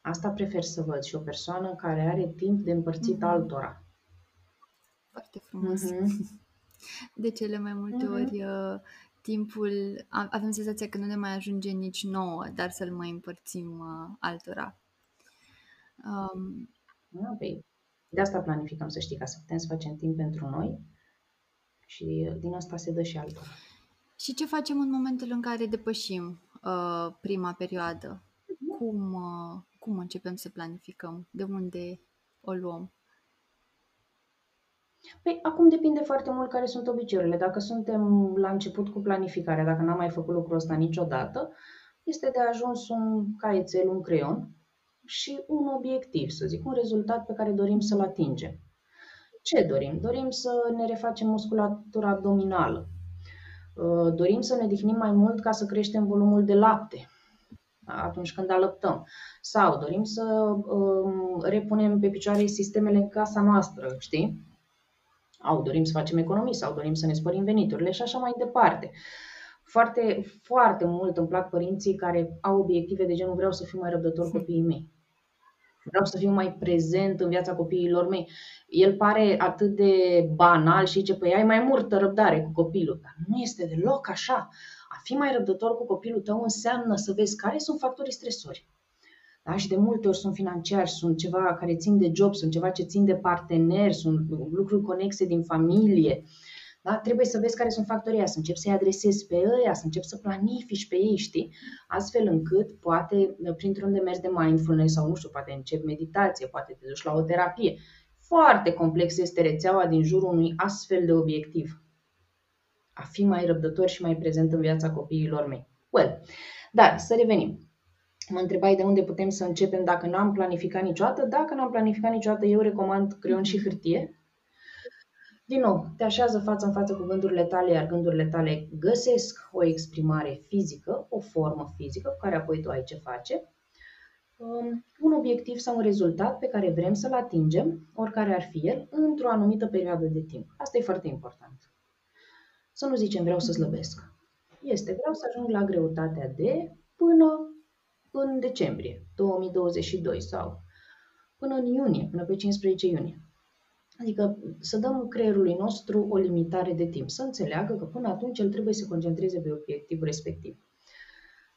Asta prefer să văd și o persoană care are timp de împărțit mm-hmm. altora. Foarte frumos. Mm-hmm. De cele mai multe mm-hmm. ori timpul, avem senzația că nu ne mai ajunge nici nouă, dar să-l mai împărțim altora. Um... Da, băi, de asta planificăm, să știi, ca să putem să facem timp pentru noi și din asta se dă și altora. Și ce facem în momentul în care depășim uh, prima perioadă? Cum, uh, cum începem să planificăm? De unde o luăm? Păi, acum depinde foarte mult care sunt obiceiurile. Dacă suntem la început cu planificarea, dacă n-am mai făcut lucrul ăsta niciodată, este de ajuns un caietel, un creion și un obiectiv, să zic, un rezultat pe care dorim să-l atingem. Ce dorim? Dorim să ne refacem musculatura abdominală. Dorim să ne odihnim mai mult ca să creștem volumul de lapte atunci când alăptăm. Sau dorim să um, repunem pe picioare sistemele în casa noastră, știi? Au, dorim să facem economii sau dorim să ne sporim veniturile și așa mai departe. Foarte, foarte mult îmi plac părinții care au obiective de genul vreau să fiu mai răbdător cu copiii mei. Vreau să fiu mai prezent în viața copiilor mei. El pare atât de banal și zice, păi ai mai multă răbdare cu copilul. Dar nu este deloc așa. A fi mai răbdător cu copilul tău înseamnă să vezi care sunt factorii stresori. Da? Și de multe ori sunt financiari, sunt ceva care țin de job, sunt ceva ce țin de parteneri, sunt lucruri conexe din familie. Da? Trebuie să vezi care sunt factorii aia, să începi să-i adresezi pe ăia, să începi să planifici pe ei, știi? Astfel încât, poate, printr-un demers de mindfulness sau, nu știu, poate începi meditație, poate te duci la o terapie. Foarte complexă este rețeaua din jurul unui astfel de obiectiv. A fi mai răbdător și mai prezent în viața copiilor mei. Well, dar să revenim. Mă întrebai de unde putem să începem dacă n-am planificat niciodată. Dacă n-am planificat niciodată, eu recomand creion și hârtie. Din nou, te așează față în față cu gândurile tale, iar gândurile tale găsesc o exprimare fizică, o formă fizică cu care apoi tu ai ce face, un obiectiv sau un rezultat pe care vrem să-l atingem, oricare ar fi el, într-o anumită perioadă de timp. Asta e foarte important. Să nu zicem vreau să slăbesc. Este vreau să ajung la greutatea de până în decembrie două mii douăzeci și doi sau până în iunie, până pe cincisprezece iunie. Adică să dăm creierului nostru o limitare de timp, să înțeleagă că până atunci el trebuie să se concentreze pe obiectivul respectiv.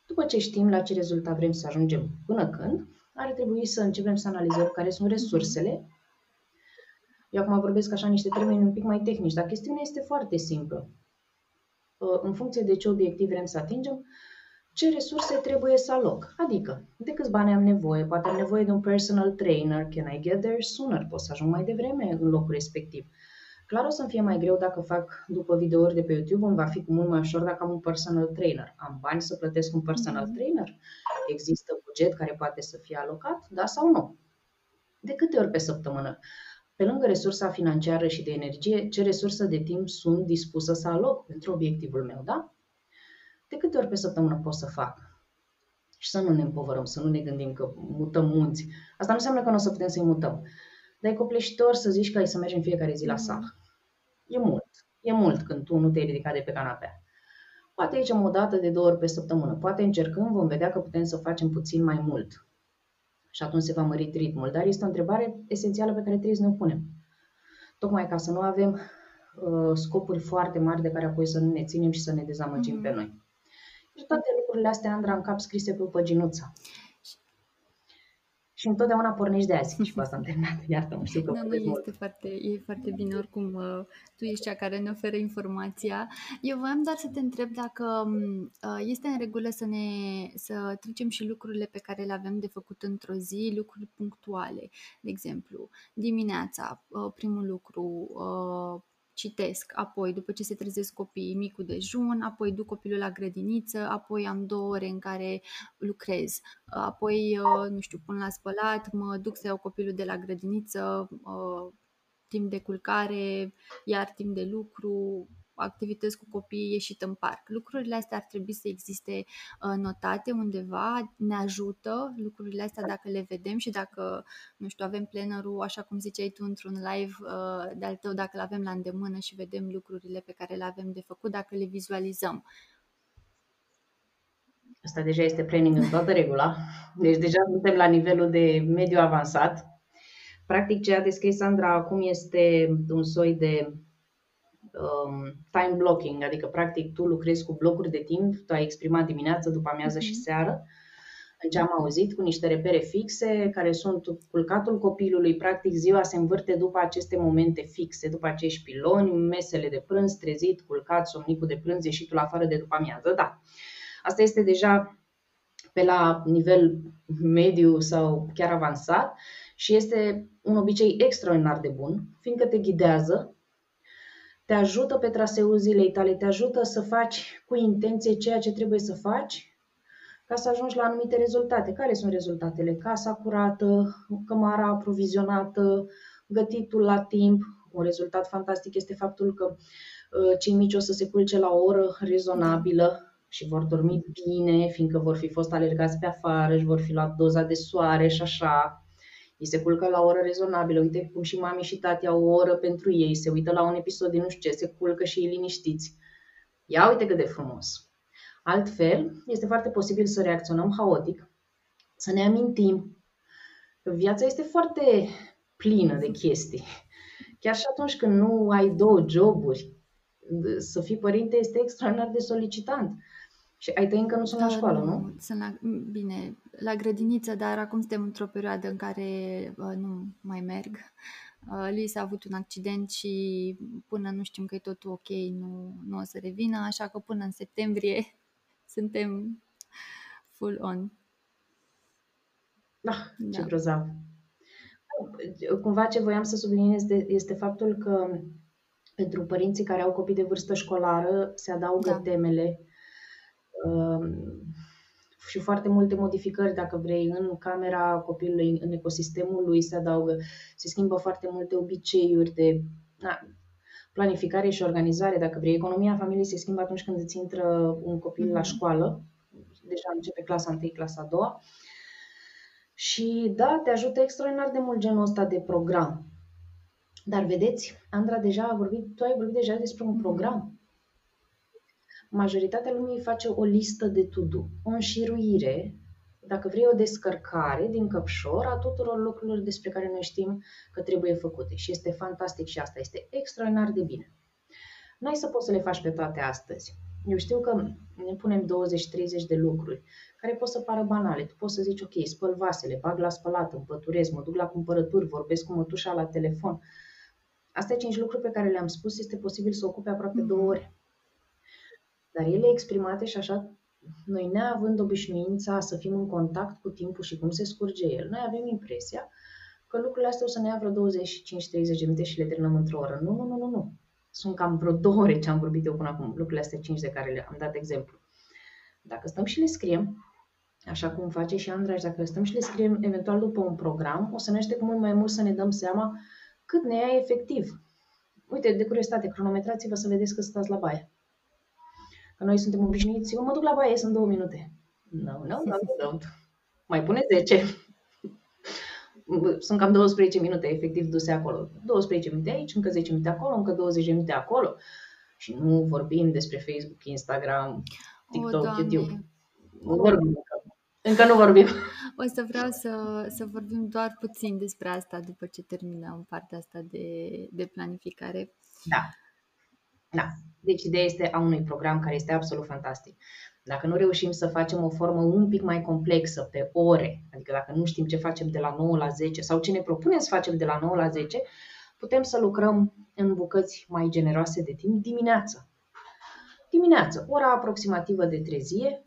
După ce știm la ce rezultat vrem să ajungem până când, ar trebui să începem să analizăm care sunt resursele. Eu acum vorbesc așa niște termeni un pic mai tehnici, dar chestiunea este foarte simplă. În funcție de ce obiectiv vrem să atingem, ce resurse trebuie să aloc. Adică, de câți bani am nevoie, poate am nevoie de un personal trainer, can I get there sooner, pot să ajung mai devreme în locul respectiv. Clar o să-mi fie mai greu dacă fac după videouri de pe YouTube, îmi va fi mult mai ușor dacă am un personal trainer. Am bani să plătesc un personal trainer? Există buget care poate să fie alocat, da sau nu? De câte ori pe săptămână? Pe lângă resursa financiară și de energie, ce resursă de timp sunt dispusă să aloc pentru obiectivul meu, da? De câte ori pe săptămână pot să fac? Și să nu ne împovărăm, să nu ne gândim că mutăm munți. Asta nu înseamnă că nu o să putem să-i mutăm. Dar e copleșitor să zici că ai să mergi în fiecare zi la sală. E mult. E mult când tu nu te-ai ridicat de pe canapea. Poate zicem o dată de două ori pe săptămână. Poate încercând vom vedea că putem să facem puțin mai mult. Și atunci se va mări ritmul. Dar este o întrebare esențială pe care trebuie să ne o punem. Tocmai ca să nu avem uh, scopuri foarte mari de care apoi să nu ne ținem și să ne dezamăgim mm-hmm. pe noi. Și toate lucrurile astea, Andra, în cap scrise pe o păginuță. Și întotdeauna pornești de azi. Și cu asta am terminat. Iartă-mă, știu că da, mă, este mult. Foarte, e foarte bine. Oricum, tu ești cea care ne oferă informația. Eu voiam doar să te întreb dacă este în regulă să, ne, să trecem și lucrurile pe care le avem de făcut într-o zi, lucruri punctuale. De exemplu, dimineața, primul lucru, citesc, apoi după ce se trezesc copiii, micul dejun, apoi duc copilul la grădiniță, apoi am două ore în care lucrez, apoi, nu știu, pun la spălat, mă duc să iau copilul de la grădiniță, timp de culcare, iar timp de lucru, activități cu copiii, ieșit în parc. Lucrurile astea ar trebui să existe notate undeva, ne ajută lucrurile astea dacă le vedem și dacă, nu știu, avem planner-ul, așa cum ziceai tu într-un live de-al tău, dacă le avem la îndemână și vedem lucrurile pe care le avem de făcut, dacă le vizualizăm. Asta deja este planning în toată regula, deci deja suntem la nivelul de mediu avansat. Practic ce a descris Andra acum este un soi de time blocking, adică practic tu lucrezi cu blocuri de timp, tu ai exprimat dimineață, după amiază și seară, în ce am auzit, cu niște repere fixe care sunt culcatul copilului, practic ziua se învârte după aceste momente fixe, după acești piloni, mesele de prânz, trezit, culcat, somnicul de prânz, ieșitul afară de după amiază, da. Asta este deja pe la nivel mediu sau chiar avansat și este un obicei extraordinar de bun, fiindcă te ghidează, te ajută pe traseul zilei tale, te ajută să faci cu intenție ceea ce trebuie să faci ca să ajungi la anumite rezultate. Care sunt rezultatele? Casa curată, cămara aprovizionată, gătitul la timp. Un rezultat fantastic este faptul că cei mici o să se culce la o oră rezonabilă și vor dormi bine, fiindcă vor fi fost alergați pe afară și vor fi luat doza de soare și așa. Ei se culcă la o oră rezonabilă, uite cum și mami și tati au o oră pentru ei, se uită la un episod din nu știu ce, se culcă și ei liniștiți. Ia uite cât de frumos! Altfel, este foarte posibil să reacționăm haotic, să ne amintim că viața este foarte plină de chestii. Chiar și atunci când nu ai două joburi, să fii părinte este extraordinar de solicitant. Și ai tăi încă nu sunt da, la școală, nu? Sunt la, bine, la grădiniță, dar acum suntem într-o perioadă în care uh, nu mai merg. Uh, Luis a avut un accident și până nu știm că e totul ok, nu, nu o să revină, așa că până în septembrie suntem full on. Da, da. Ce grozav! Cumva ce voiam să subliniez este, este faptul că pentru părinții care au copii de vârstă școlară se adaugă da. temele și foarte multe modificări, dacă vrei, în camera copilului, în ecosistemul lui se adaugă, se schimbă foarte multe obiceiuri de na, planificare și organizare, dacă vrei. Economia familiei se schimbă atunci când îți intră un copil la școală, deja începe clasa întâi, clasa a doua și da, te ajută extraordinar de mult genul ăsta de program. Dar vedeți, Andra deja a vorbit, tu ai vorbit deja despre un program. Majoritatea lumii face o listă de to-do, o înșiruire, dacă vrei o descărcare din căpșor a tuturor lucrurilor despre care noi știm că trebuie făcute. Și este fantastic și asta este extraordinar de bine. N-ai să poți să le faci pe toate astăzi, Eu știu că ne punem douăzeci-treizeci de lucruri care pot să pară banale. Tu poți să zici, ok, spăl vasele, bag la spălat, împăturez, mă duc la cumpărături, vorbesc cu mătușa la telefon. Astea cinci lucruri pe care le-am spus este posibil să ocupe aproape două ore. Dar ele exprimate și așa, noi neavând obișnuința să fim în contact cu timpul și cum se scurge el, noi avem impresia că lucrurile astea o să ne ia vreo douăzeci și cinci-treizeci de minute și le terminăm într-o oră. Nu, nu, nu, nu, nu. Sunt cam vreo două ore ce am vorbit eu până acum, lucrurile astea cinci de care le-am dat exemplu. Dacă stăm și le scriem, așa cum face și Andra, și dacă stăm și le scriem eventual după un program, o să ne ajute cu mult mai mult să ne dăm seama cât ne ia efectiv. Uite, de curiozitate, cronometrați-vă să vedeți că stați la baie. Că noi suntem obișnuiți, eu mă duc la baie, sunt două minute. No, no, no, no. Mai pune zece. Sunt cam douăsprezece minute efectiv duse acolo. douăsprezece minute aici, încă zece minute acolo, încă douăzeci minute acolo. Și nu vorbim despre Facebook, Instagram, TikTok, o, YouTube. Nu vorbim încă. Încă nu vorbim. O să vreau să, să vorbim doar puțin despre asta după ce terminăm partea asta de, de planificare. Da. Da. Deci ideea este a unui program care este absolut fantastic. Dacă nu reușim să facem o formă un pic mai complexă pe ore, adică dacă nu știm ce facem de la nouă la zece sau ce ne propunem să facem de la nouă la zece, putem să lucrăm în bucăți mai generoase de timp dimineața. Dimineața, ora aproximativă de trezie,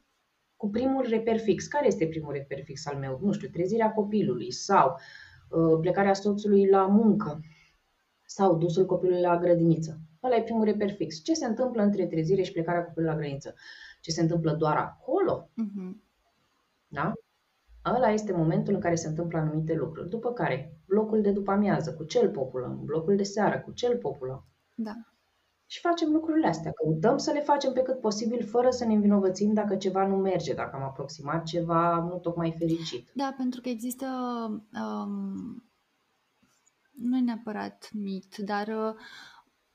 cu primul reper fix. Care este primul reper fix al meu? Nu știu, trezirea copilului sau uh, plecarea soțului la muncă sau dusul copilului la grădiniță. Ăla e primul reper fix. Ce se întâmplă între trezire și plecarea copilului la grădiniță? Ce se întâmplă doar acolo, uh-huh. Da? Ăla este momentul în care se întâmplă anumite lucruri. După care, blocul de după amiază, cu cel populăm, blocul de seară, cu cel populăm. Da. Și facem lucrurile astea. Căutăm să le facem pe cât posibil, fără să ne învinovățim dacă ceva nu merge, dacă am aproximat ceva nu tocmai fericit. Da, pentru că există, um, nu e neapărat mit, dar... Uh,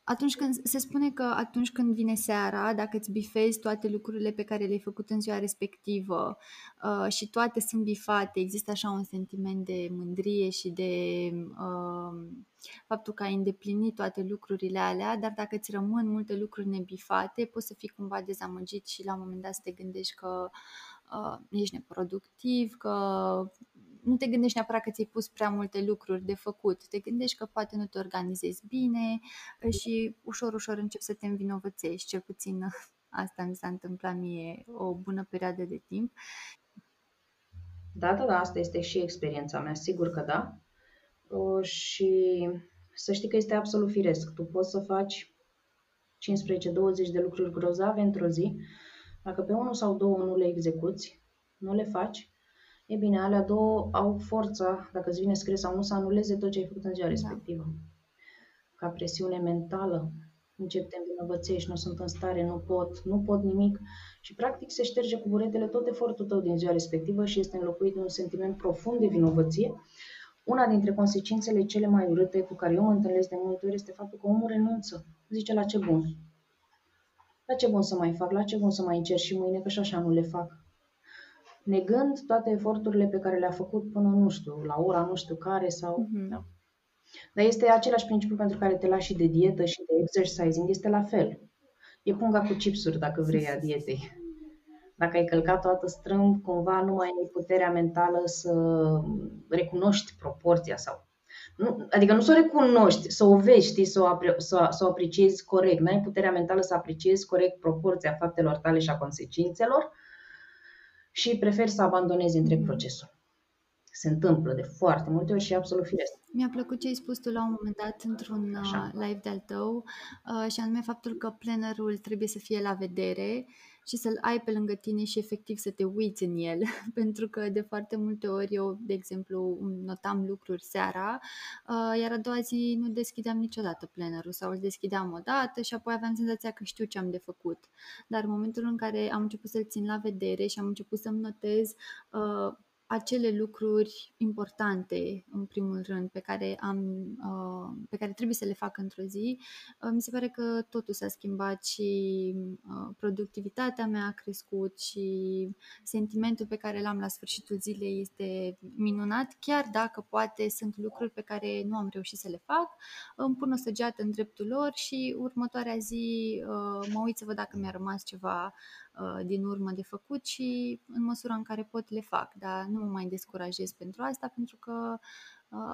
Atunci când se spune că atunci când vine seara, dacă îți bifezi toate lucrurile pe care le-ai făcut în ziua respectivă uh, și toate sunt bifate, există așa un sentiment de mândrie și de uh, faptul că ai îndeplinit toate lucrurile alea, dar dacă îți rămân multe lucruri nebifate, poți să fii cumva dezamăgit și la un moment dat să te gândești că uh, ești neproductiv, că... Nu te gândești neapărat că ți-ai pus prea multe lucruri de făcut, te gândești că poate nu te organizezi bine și ușor, ușor începi să te învinovățești, cel puțin asta mi s-a întâmplat mie o bună perioadă de timp. Da, da, da, asta este și experiența mea, sigur că da. Și să știi că este absolut firesc, tu poți să faci cincisprezece-douăzeci de lucruri grozave într-o zi, dacă pe unul sau două nu le execuți, nu le faci, e bine, alea două au forța, dacă îți vine scris sau nu, să anuleze tot ce ai făcut în ziua respectivă. Da. Ca presiune mentală, încep te învinovățești, nu sunt în stare, nu pot, nu pot nimic. Și practic se șterge cu buretele tot efortul tău din ziua respectivă și este înlocuit de un sentiment profund de vinovăție. Una dintre consecințele cele mai urâte cu care eu mă întâlnesc de multe ori este faptul că omul renunță. Zice, la ce bun? La ce bun să mai fac? La ce bun să mai încerc și mâine? Că și așa nu le fac. Negând toate eforturile pe care le-a făcut până, nu știu, la ora nu știu care sau... Mm-hmm. Da. Dar este același principiu pentru care te lași de dietă și de exercising, este la fel. E punga cu chipsuri, dacă vrei, a dietei. Dacă ai călcat toată strâmb, cumva nu mai ai puterea mentală să recunoști proporția sau... Nu, adică nu să o recunoști, să o vezi, știi, să o, apre, să, să o apreciezi corect. Nu ai puterea mentală să apreciezi corect proporția faptelor tale și a consecințelor. Și prefer să abandonezi întreg procesul. Se întâmplă de foarte multe ori și absolut firesc. Mi-a plăcut ce ai spus tu la un moment dat într-un Așa. live de-al tău, și anume faptul că plannerul trebuie să fie la vedere și să-l ai pe lângă tine și efectiv să te uiți în el. Pentru că de foarte multe ori eu, de exemplu, notam lucruri seara, iar a doua zi nu deschideam niciodată plannerul sau îl deschideam odată și apoi aveam senzația că știu ce am de făcut. Dar în momentul în care am început să-l țin la vedere și am început să-mi notez uh, acele lucruri importante, în primul rând, pe care, am, uh, pe care trebuie să le fac într-o zi, uh, mi se pare că totul s-a schimbat și uh, productivitatea mea a crescut și sentimentul pe care l-am la sfârșitul zilei este minunat, chiar dacă poate sunt lucruri pe care nu am reușit să le fac. Îmi pun o săgeată în dreptul lor și următoarea zi mă uit să văd dacă mi-a rămas ceva din urmă de făcut și în măsura în care pot le fac, dar nu mă mai descurajez pentru asta, pentru că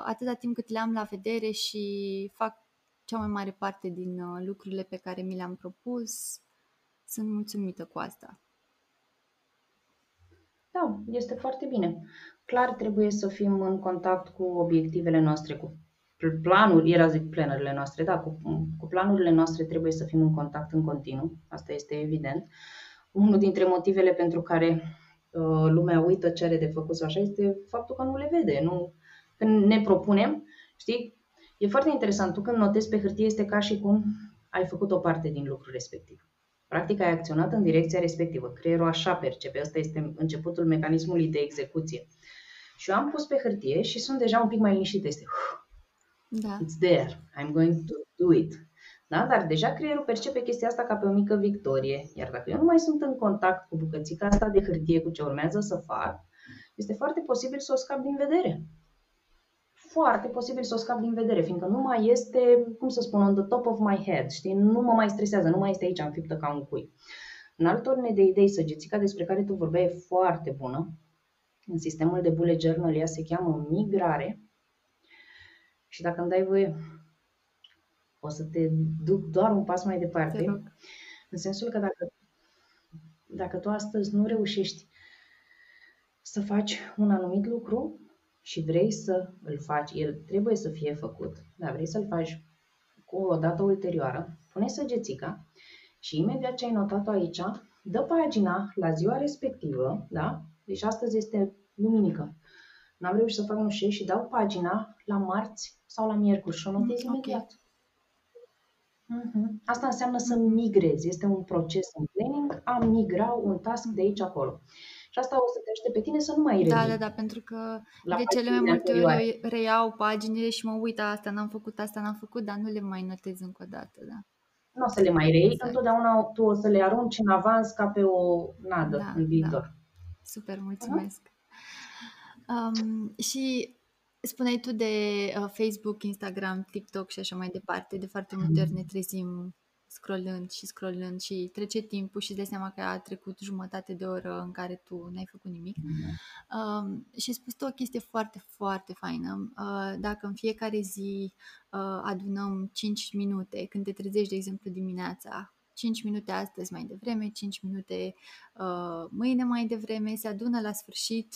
atâta timp cât le am la vedere și fac cea mai mare parte din lucrurile pe care mi le-am propus, sunt mulțumită cu asta. Da, este foarte bine. Clar trebuie să fim în contact cu obiectivele noastre, cu planuri, era zic planurile noastre, da, cu, cu planurile noastre trebuie să fim în contact în continuu, asta este evident. Unul dintre motivele pentru care uh, lumea uită ce are de făcut sau așa este faptul că nu le vede. Nu, când ne propunem, știi, e foarte interesant, tu când notezi pe hârtie este ca și cum ai făcut o parte din lucrul respectiv. Practic ai acționat în direcția respectivă, creierul așa percepe, asta este începutul mecanismului de execuție. Și eu am pus pe hârtie și sunt deja un pic mai liniștit, este da. It's there, I'm going to do it. Da? Dar deja creierul percepe chestia asta ca pe o mică victorie. Iar dacă eu nu mai sunt în contact cu bucățica asta de hârtie, cu ce urmează să fac, este foarte posibil să o scap din vedere. Foarte posibil să o scap din vedere, fiindcă nu mai este, cum să spun, on the top of my head, știi? Nu mă mai stresează, nu mai este aici, am înfiptă ca un cui. În altă ordine de idei, săgețica despre care tu vorbeai e foarte bună. În sistemul de bullet journal ea se cheamă migrare. Și dacă îmi dai voie, o să te duc doar un pas mai departe. În sensul că dacă, dacă tu astăzi nu reușești să faci un anumit lucru, și vrei să îl faci, el trebuie să fie făcut, dar vrei să-l faci cu o dată ulterioară, pune săgețica și imediat ce ai notat-o aici, dă pagina la ziua respectivă, da? Deci astăzi este duminică, n-am reușit să fac un șef și dau pagina la marți sau la miercuri și o notez okay. imediat. Uh-huh. Asta înseamnă să migrezi, este un proces în planning, a migra un task de aici acolo. Și asta o să te ajute pe tine să nu mai revii. Da, da, da, pentru că de cele mai multe ori reiau paginile și mă uit, asta n-am făcut, asta n-am făcut, dar nu le mai notez încă o dată, da. Nu o să le mai reiei, exact. Întotdeauna tu o să le arunci în avans ca pe o nadă da, în viitor. Da. Super, mulțumesc. Uh-huh. Um, și spuneai tu de Facebook, Instagram, TikTok și așa mai departe, de foarte multe ori ne trezim scrollând și scrollând și trece timpul și îți dai seama că a trecut jumătate de oră în care tu n-ai făcut nimic. Mm-hmm. Uh, și ai spus tu o chestie foarte, foarte faină. Uh, dacă în fiecare zi uh, adunăm cinci minute, când te trezești, de exemplu, dimineața, cinci minute astăzi mai devreme, cinci minute uh, mâine mai devreme, se adună la sfârșit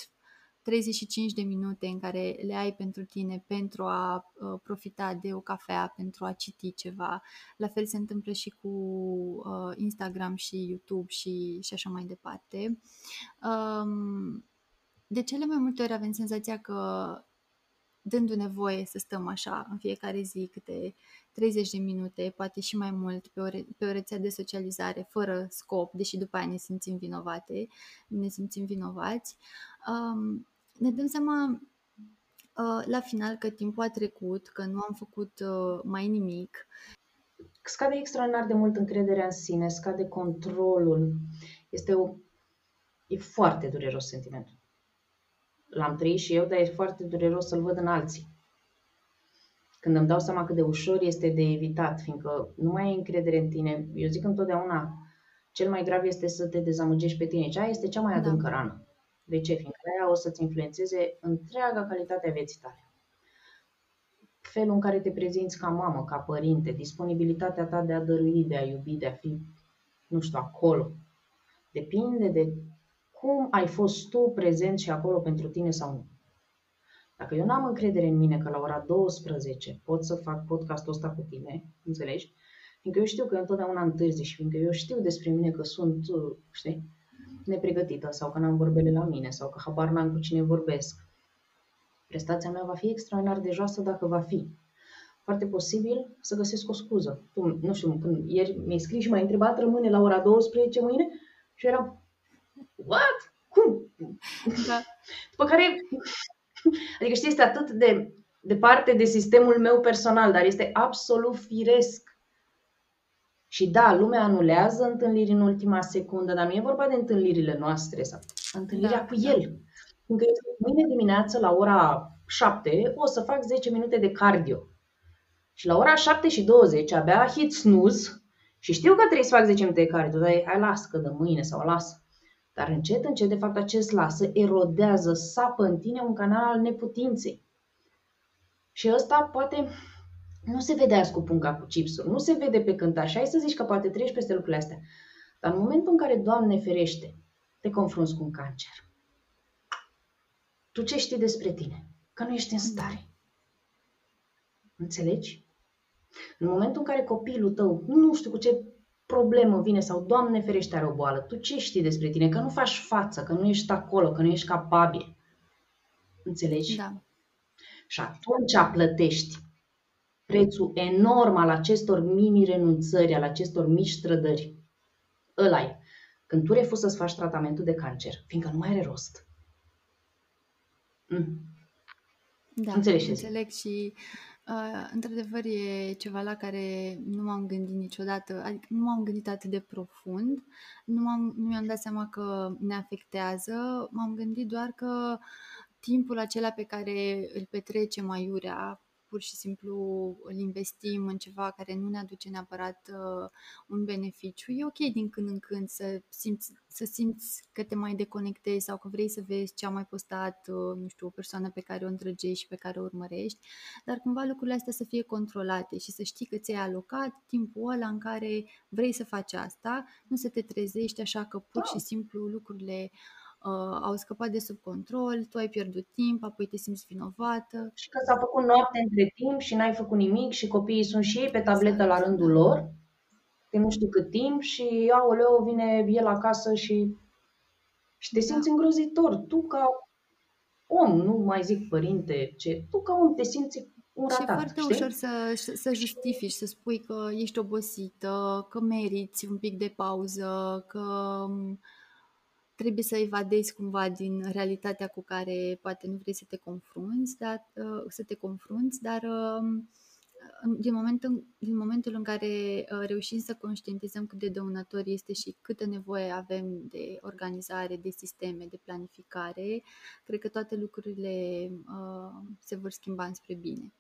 treizeci și cinci de minute în care le ai pentru tine, pentru a uh, profita de o cafea, pentru a citi ceva. La fel se întâmplă și cu uh, Instagram și YouTube și, și așa mai departe. Um, de cele mai multe ori avem senzația că dându-ne voie să stăm așa în fiecare zi câte treizeci de minute, poate și mai mult, pe o, re- pe o rețea de socializare fără scop, deși după aia ne simțim vinovate, ne simțim vinovați, um, ne dăm seama uh, la final că timpul a trecut, că nu am făcut uh, mai nimic. Scade extraordinar de mult încrederea în sine, scade controlul. Este o... E foarte dureros sentimentul. L-am trăit și eu, dar e foarte dureros să-l văd în alții. Când îmi dau seama cât de ușor este de evitat, fiindcă nu mai ai încredere în tine. Eu zic întotdeauna, cel mai grav este să te dezamăgești pe tine. Cea este cea mai adâncă da. rană. De ce? Fiindcă aia o să-ți influențeze întreaga calitate a vieții tale. Felul în care te prezinți ca mamă, ca părinte, disponibilitatea ta de a dărui, de a iubi, de a fi, nu știu, acolo. Depinde de cum ai fost tu prezent și acolo pentru tine sau nu. Dacă eu n-am încredere în mine că la ora douăsprezece pot să fac podcastul ăsta cu tine, înțelegi? Fiindcă eu știu că eu întotdeauna întârzi și fiindcă eu știu despre mine că sunt, știi, nepregătită sau că n-am vorbele la mine sau că habar n-am cu cine vorbesc, prestația mea va fi extraordinar de joasă dacă va fi. Foarte posibil să găsesc o scuză. Tu, nu știu, când ieri mi-ai scris și m-ai întrebat, rămâne la ora douăsprezece mâine? Și eu eram, what? Cum? Da. După care... Adică știi, este atât de departe de sistemul meu personal, dar este absolut firesc Și da, lumea anulează întâlniri în ultima secundă, dar nu e vorba de întâlnirile noastre sau întâlnirea da, cu da. el. Pentru că mâine dimineață la ora șapte o să fac zece minute de cardio. Și la ora șapte și douăzeci abia hit snooze și știu că trebuie să fac zece minute de cardio, dar hai las că de mâine sau las. Dar încet, încet, de fapt, acest lasă erodează, sapă în tine un canal al neputinței. Și ăsta poate nu se vede azi cu punga cu chipsuri, nu se vede pe cântar și ai să zici că poate treci peste lucrurile astea. Dar în momentul în care, Doamne ferește, te confrunți cu un cancer, tu ce știi despre tine? Că nu ești în stare. Înțelegi? În momentul în care copilul tău, nu știu cu ce problemă vine sau, Doamne ferește, are o boală, tu ce știi despre tine? Că nu faci față, că nu ești acolo, că nu ești capabil. Înțelegi? Da. Și atunci plătești prețul enorm al acestor mini-renunțări, al acestor mici trădări. Ăla-i. Când tu refuzi să-ți faci tratamentul de cancer, fiindcă nu mai are rost. Mm. Da, înțelegi? Înțeleg și uh, într-adevăr e ceva la care nu m-am gândit niciodată, adică nu m-am gândit atât de profund, nu, m-am, nu mi-am dat seama că ne afectează, m-am gândit doar că timpul acela pe care îl petrecem aiurea, pur și simplu îl investim în ceva care nu ne aduce neapărat uh, un beneficiu. E ok din când în când să simți, să simți că te mai deconectezi sau că vrei să vezi ce a mai postat, uh, nu știu, o persoană pe care o îndrăgești și pe care o urmărești, dar cumva lucrurile astea să fie controlate și să știi că ți-ai alocat timpul ăla în care vrei să faci asta, nu să te trezești așa că pur și simplu lucrurile Uh, au scăpat de sub control, tu ai pierdut timp, apoi te simți vinovată. Și că s-a făcut noapte între timp și n-ai făcut nimic și copiii sunt și ei pe tabletă la rândul lor, de nu știu cât timp și aoleu, vine el acasă și, și te simți da. îngrozitor. Tu ca om, nu mai zic părinte, ce, tu ca om te simți un ratat. Și e foarte știi? ușor să, să justifici, să spui că ești obosită, că meriți un pic de pauză, că trebuie să evadezi cumva din realitatea cu care poate nu vrei să te confrunți, dar, să te confrunți, dar din momentul, din momentul în care reușim să conștientizăm cât de dăunător este și câtă nevoie avem de organizare, de sisteme, de planificare, cred că toate lucrurile se vor schimba înspre bine.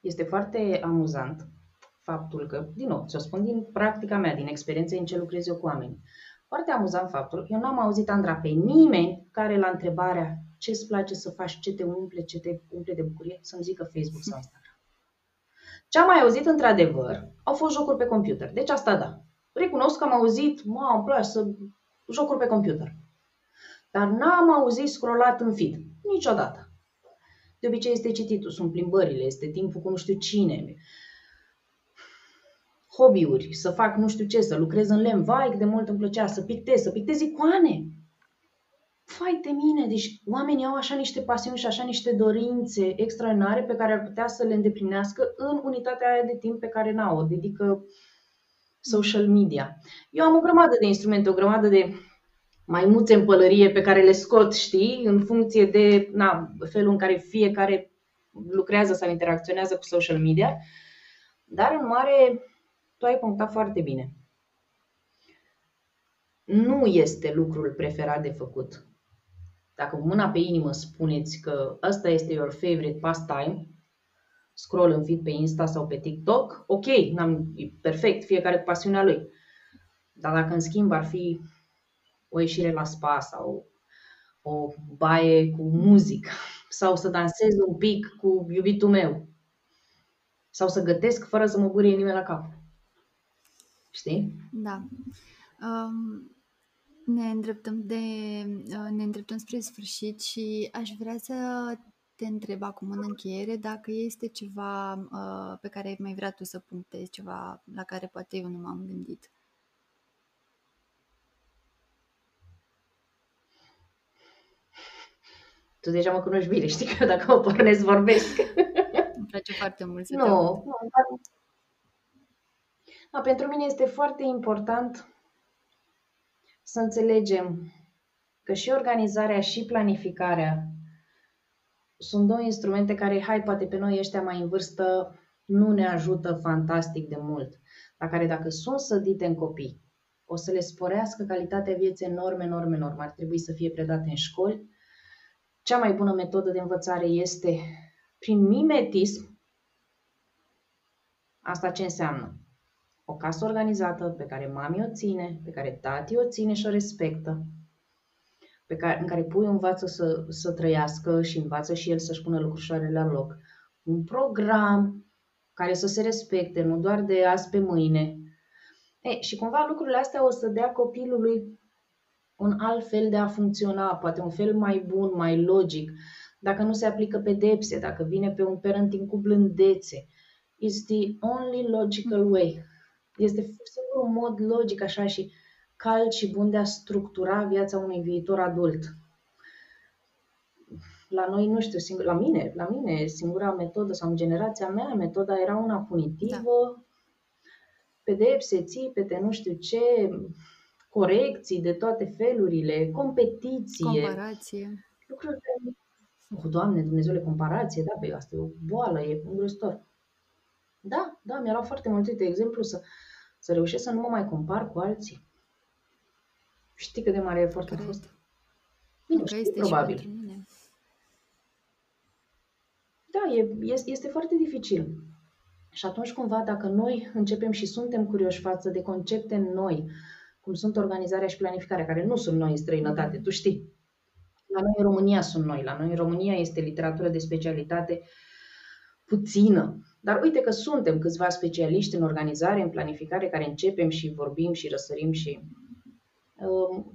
Este foarte amuzant faptul că, din nou, ți-o spun din practica mea, din experiența în ce lucrez eu cu oamenii. Foarte amuzant faptul, eu n-am auzit, Andra, pe nimeni care la întrebarea ce îți place să faci, ce te umple, ce te umple de bucurie, să-mi zică Facebook sau Instagram. Ce am mai auzit, într-adevăr, au fost jocuri pe computer. Deci asta da. Recunosc că am auzit, mă, îmi place să jocuri pe computer. Dar n-am auzit scrollat în feed. Niciodată. De obicei este cititul, sunt plimbările, este timpul cu nu știu cine, hobby-uri, să fac nu știu ce, să lucrez în lemn, vai, de mult îmi plăcea, să pictez, să pictez icoane. Fai de mine, deci oamenii au așa niște pasiuni și așa niște dorințe extraordinare pe care ar putea să le îndeplinească în unitatea aia de timp pe care n-au, o dedică social media. Eu am o grămadă de instrumente, o grămadă de maimuțe în pălărie pe care le scot, știi, în funcție de na, felul în care fiecare lucrează sau interacționează cu social media, dar în mare tu ai punctat foarte bine. Nu este lucrul preferat de făcut. Dacă mâna pe inimă spuneți că ăsta este your favorite pastime, scroll în feed pe Insta sau pe TikTok, ok, n-am, e perfect, fiecare cu pasiunea lui. Dar dacă în schimb ar fi o ieșire la spa sau o baie cu muzică sau să dansez un pic cu iubitul meu sau să gătesc fără să mă burie nimeni la cap. Știi? Da. Um, ne îndreptăm de, ne îndreptăm spre sfârșit și aș vrea să te întreb acum în încheiere dacă este ceva uh, pe care ai mai vrea tu să punctezi, ceva la care poate eu nu m-am gândit. Tu deja mă cunoști bine, știi că dacă o pornesc vorbesc. Îmi place foarte mult să no, te aud. Nu, nu. Da, pentru mine este foarte important să înțelegem că și organizarea și planificarea sunt două instrumente care, hai, poate pe noi ăștia mai în vârstă nu ne ajută fantastic de mult, la care dacă sunt sădite în copii, o să le sporească calitatea vieții enorm, enorm, enorm. Ar trebui să fie predate în școli. Cea mai bună metodă de învățare este prin mimetism. Asta ce înseamnă? O casă organizată pe care mami o ține, pe care tati o ține și o respectă, pe care, în care puiul învață să, să trăiască și învață și el să-și pună lucrușoarele la loc. Un program care să se respecte, nu doar de azi pe mâine. E, și cumva lucrurile astea o să dea copilului un alt fel de a funcționa, poate un fel mai bun, mai logic. Dacă nu se aplică pedepse, dacă vine pe un parenting cu blândețe. It's the only logical way. Este singurul mod logic, așa și cald și bun de a structura viața unui viitor adult. La noi, nu știu, singur, la mine, la mine, singura metodă, sau în generația mea, metoda era una punitivă, da. Pedepse, țipete, nu știu ce, corecții de toate felurile, competiție. Comparație. Lucruri de... Oh, Doamne, Dumnezeule, comparație, da, pe asta e o boală, e îngrozitor. Da, da, mi-a luat foarte mult, de exemplu, să, să reușesc să nu mă mai compar cu alții. Știi cât de mare efort a fost? Nu știu, este probabil. Și mine. Da, e, este, este foarte dificil. Și atunci, cumva, dacă noi începem și suntem curioși față de concepte noi, cum sunt organizarea și planificarea, care nu sunt noi în străinătate, tu știi. La noi în România sunt noi, la noi în România este literatură de specialitate puțină. Dar uite că suntem câțiva specialiști în organizare, în planificare, care începem și vorbim și răsărim și... Um,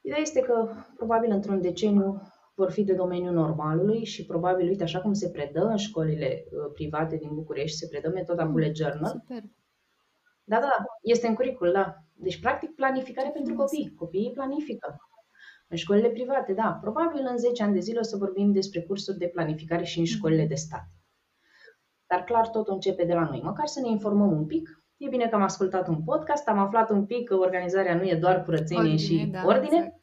ideea este că probabil într-un deceniu vor fi de domeniul normalului și probabil, uite, așa cum se predă în școlile uh, private din București, se predă metoda bullet journal. Super. Da, da, este în curicul, da. Deci, practic, planificare pentru copii. Copiii planifică. În școlile private, da. Probabil în zece ani de zile o să vorbim despre cursuri de planificare și în școlile de stat. Dar clar, totul începe de la noi. Măcar să ne informăm un pic. E bine că am ascultat un podcast, am aflat un pic că organizarea nu e doar curățenie ordine, și da, ordine. Exact.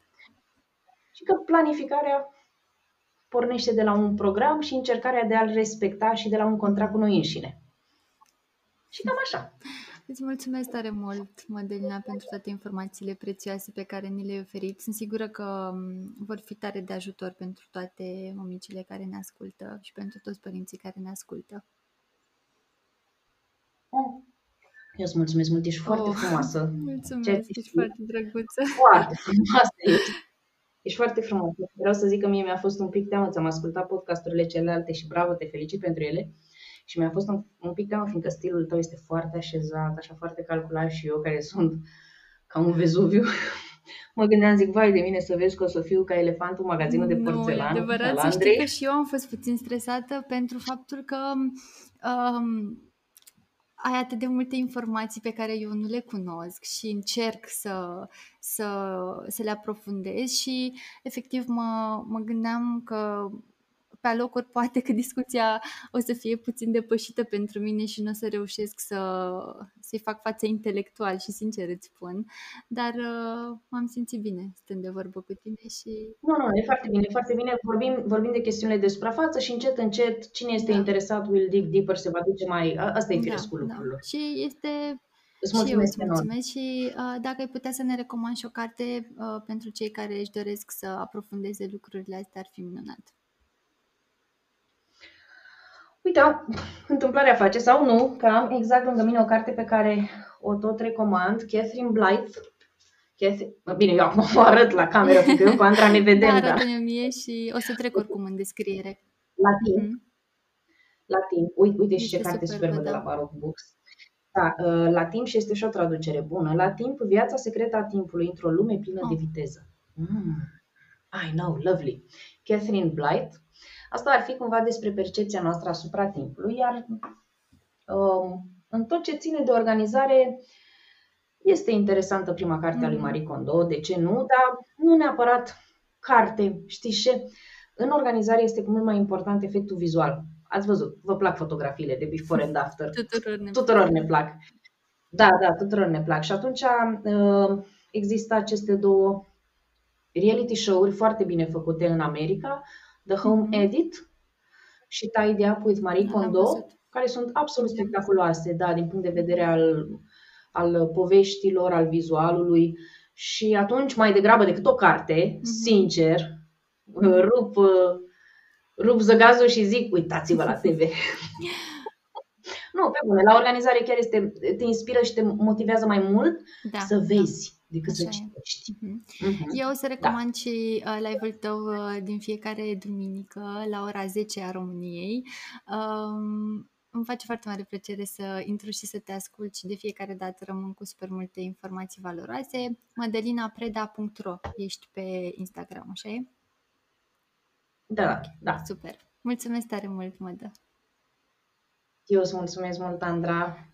Și că planificarea pornește de la un program și încercarea de a-l respecta și de la un contract cu noi înșine. Și cam așa. Îți mulțumesc tare mult, Madalina, pentru toate informațiile prețioase pe care ni le-ai oferit. Sunt sigură că vor fi tare de ajutor pentru toate mămicile care ne ascultă și pentru toți părinții care ne ascultă. Eu îți mulțumesc mult, ești foarte oh, frumoasă. Mulțumesc, ești, ești foarte drăguță. Foarte frumoasă ești. Ești foarte frumoasă. Vreau să zic că mie mi-a fost un pic teamă, ți-am ascultat podcasturile celelalte și bravo, te felicit pentru ele. Și mi-a fost un, un pic teamă, fiindcă stilul tău este foarte așezat, așa foarte calculat și eu, care sunt ca un Vezuviu, mă gândeam, zic, vai de mine să vezi că o să fiu ca elefantul magazinul de porțelan. Nu, adevărat, să știi că și eu am fost puțin stresată pentru faptul că... Um, ai atât de multe informații pe care eu nu le cunosc și încerc să, să, să le aprofundez și efectiv mă, mă gândeam că pe alocuri poate că discuția o să fie puțin depășită pentru mine și nu o să reușesc să, să-i fac față intelectual și sincer îți spun, dar uh, m-am simțit bine stând de vorbă cu tine și... Nu, nu, e foarte bine, e foarte bine. Vorbim, vorbim de chestiunile de suprafață și încet, încet, cine este da. Interesat will dig deeper, se va duce mai... Asta e firescul da, lucrurilor. Da. Și este... Îți mulțumesc, și eu îți mulțumesc și uh, dacă ai putea să ne recomand și o carte uh, pentru cei care își doresc să aprofundeze lucrurile astea, ar fi minunat. Uite, întâmplarea face sau nu, că am exact lângă mine o carte pe care o tot recomand, Catherine Blyth. Catherine... Bine, eu acum o arăt la cameră, pentru că eu cu Andra ne vedem. Da, arată-mi mie și o să trec oricum în descriere. La timp. Mm-hmm. La timp. Uite, uite și ce carte superbă de la Baroque Books. Da, La timp, și este și o traducere bună. La timp, viața secretă a timpului într-o lume plină oh. de viteză. Mm. I know, lovely. Catherine Blyth. Asta ar fi cumva despre percepția noastră asupra timpului, iar um, în tot ce ține de organizare este interesantă prima carte a lui Marie Kondo, de ce nu, dar nu neapărat carte, știi ce? În organizare este mult mai important efectul vizual. Ați văzut, vă plac fotografiile de before and after, tuturor ne, tuturor ne plac. Da, da, tuturor ne plac și atunci uh, există aceste două reality show-uri foarte bine făcute în America, The Home Edit și Tidy Up with Marie Kondo, care sunt absolut spectaculoase, da, din punct de vedere al, al poveștilor, al vizualului. Și atunci, mai degrabă decât o carte, sincer, rup, rup zăgazul și zic, uitați-vă la te ve. Nu, pe bune, la organizare chiar este, te inspiră și te motivează mai mult, da, să vezi, da, decât așa să citești. Uh-huh. Uh-huh. Eu o să recomand, da, și uh, live-ul tău uh, din fiecare duminică la ora zece a României. Um, Îmi face foarte mare plăcere să intru și să te ascult și de fiecare dată rămân cu super multe informații valoroase. madalina preda punct ro ești pe Instagram, așa e? Da, da. Super. Mulțumesc tare mult, Mădă. Eu îți mulțumesc mult, Andra.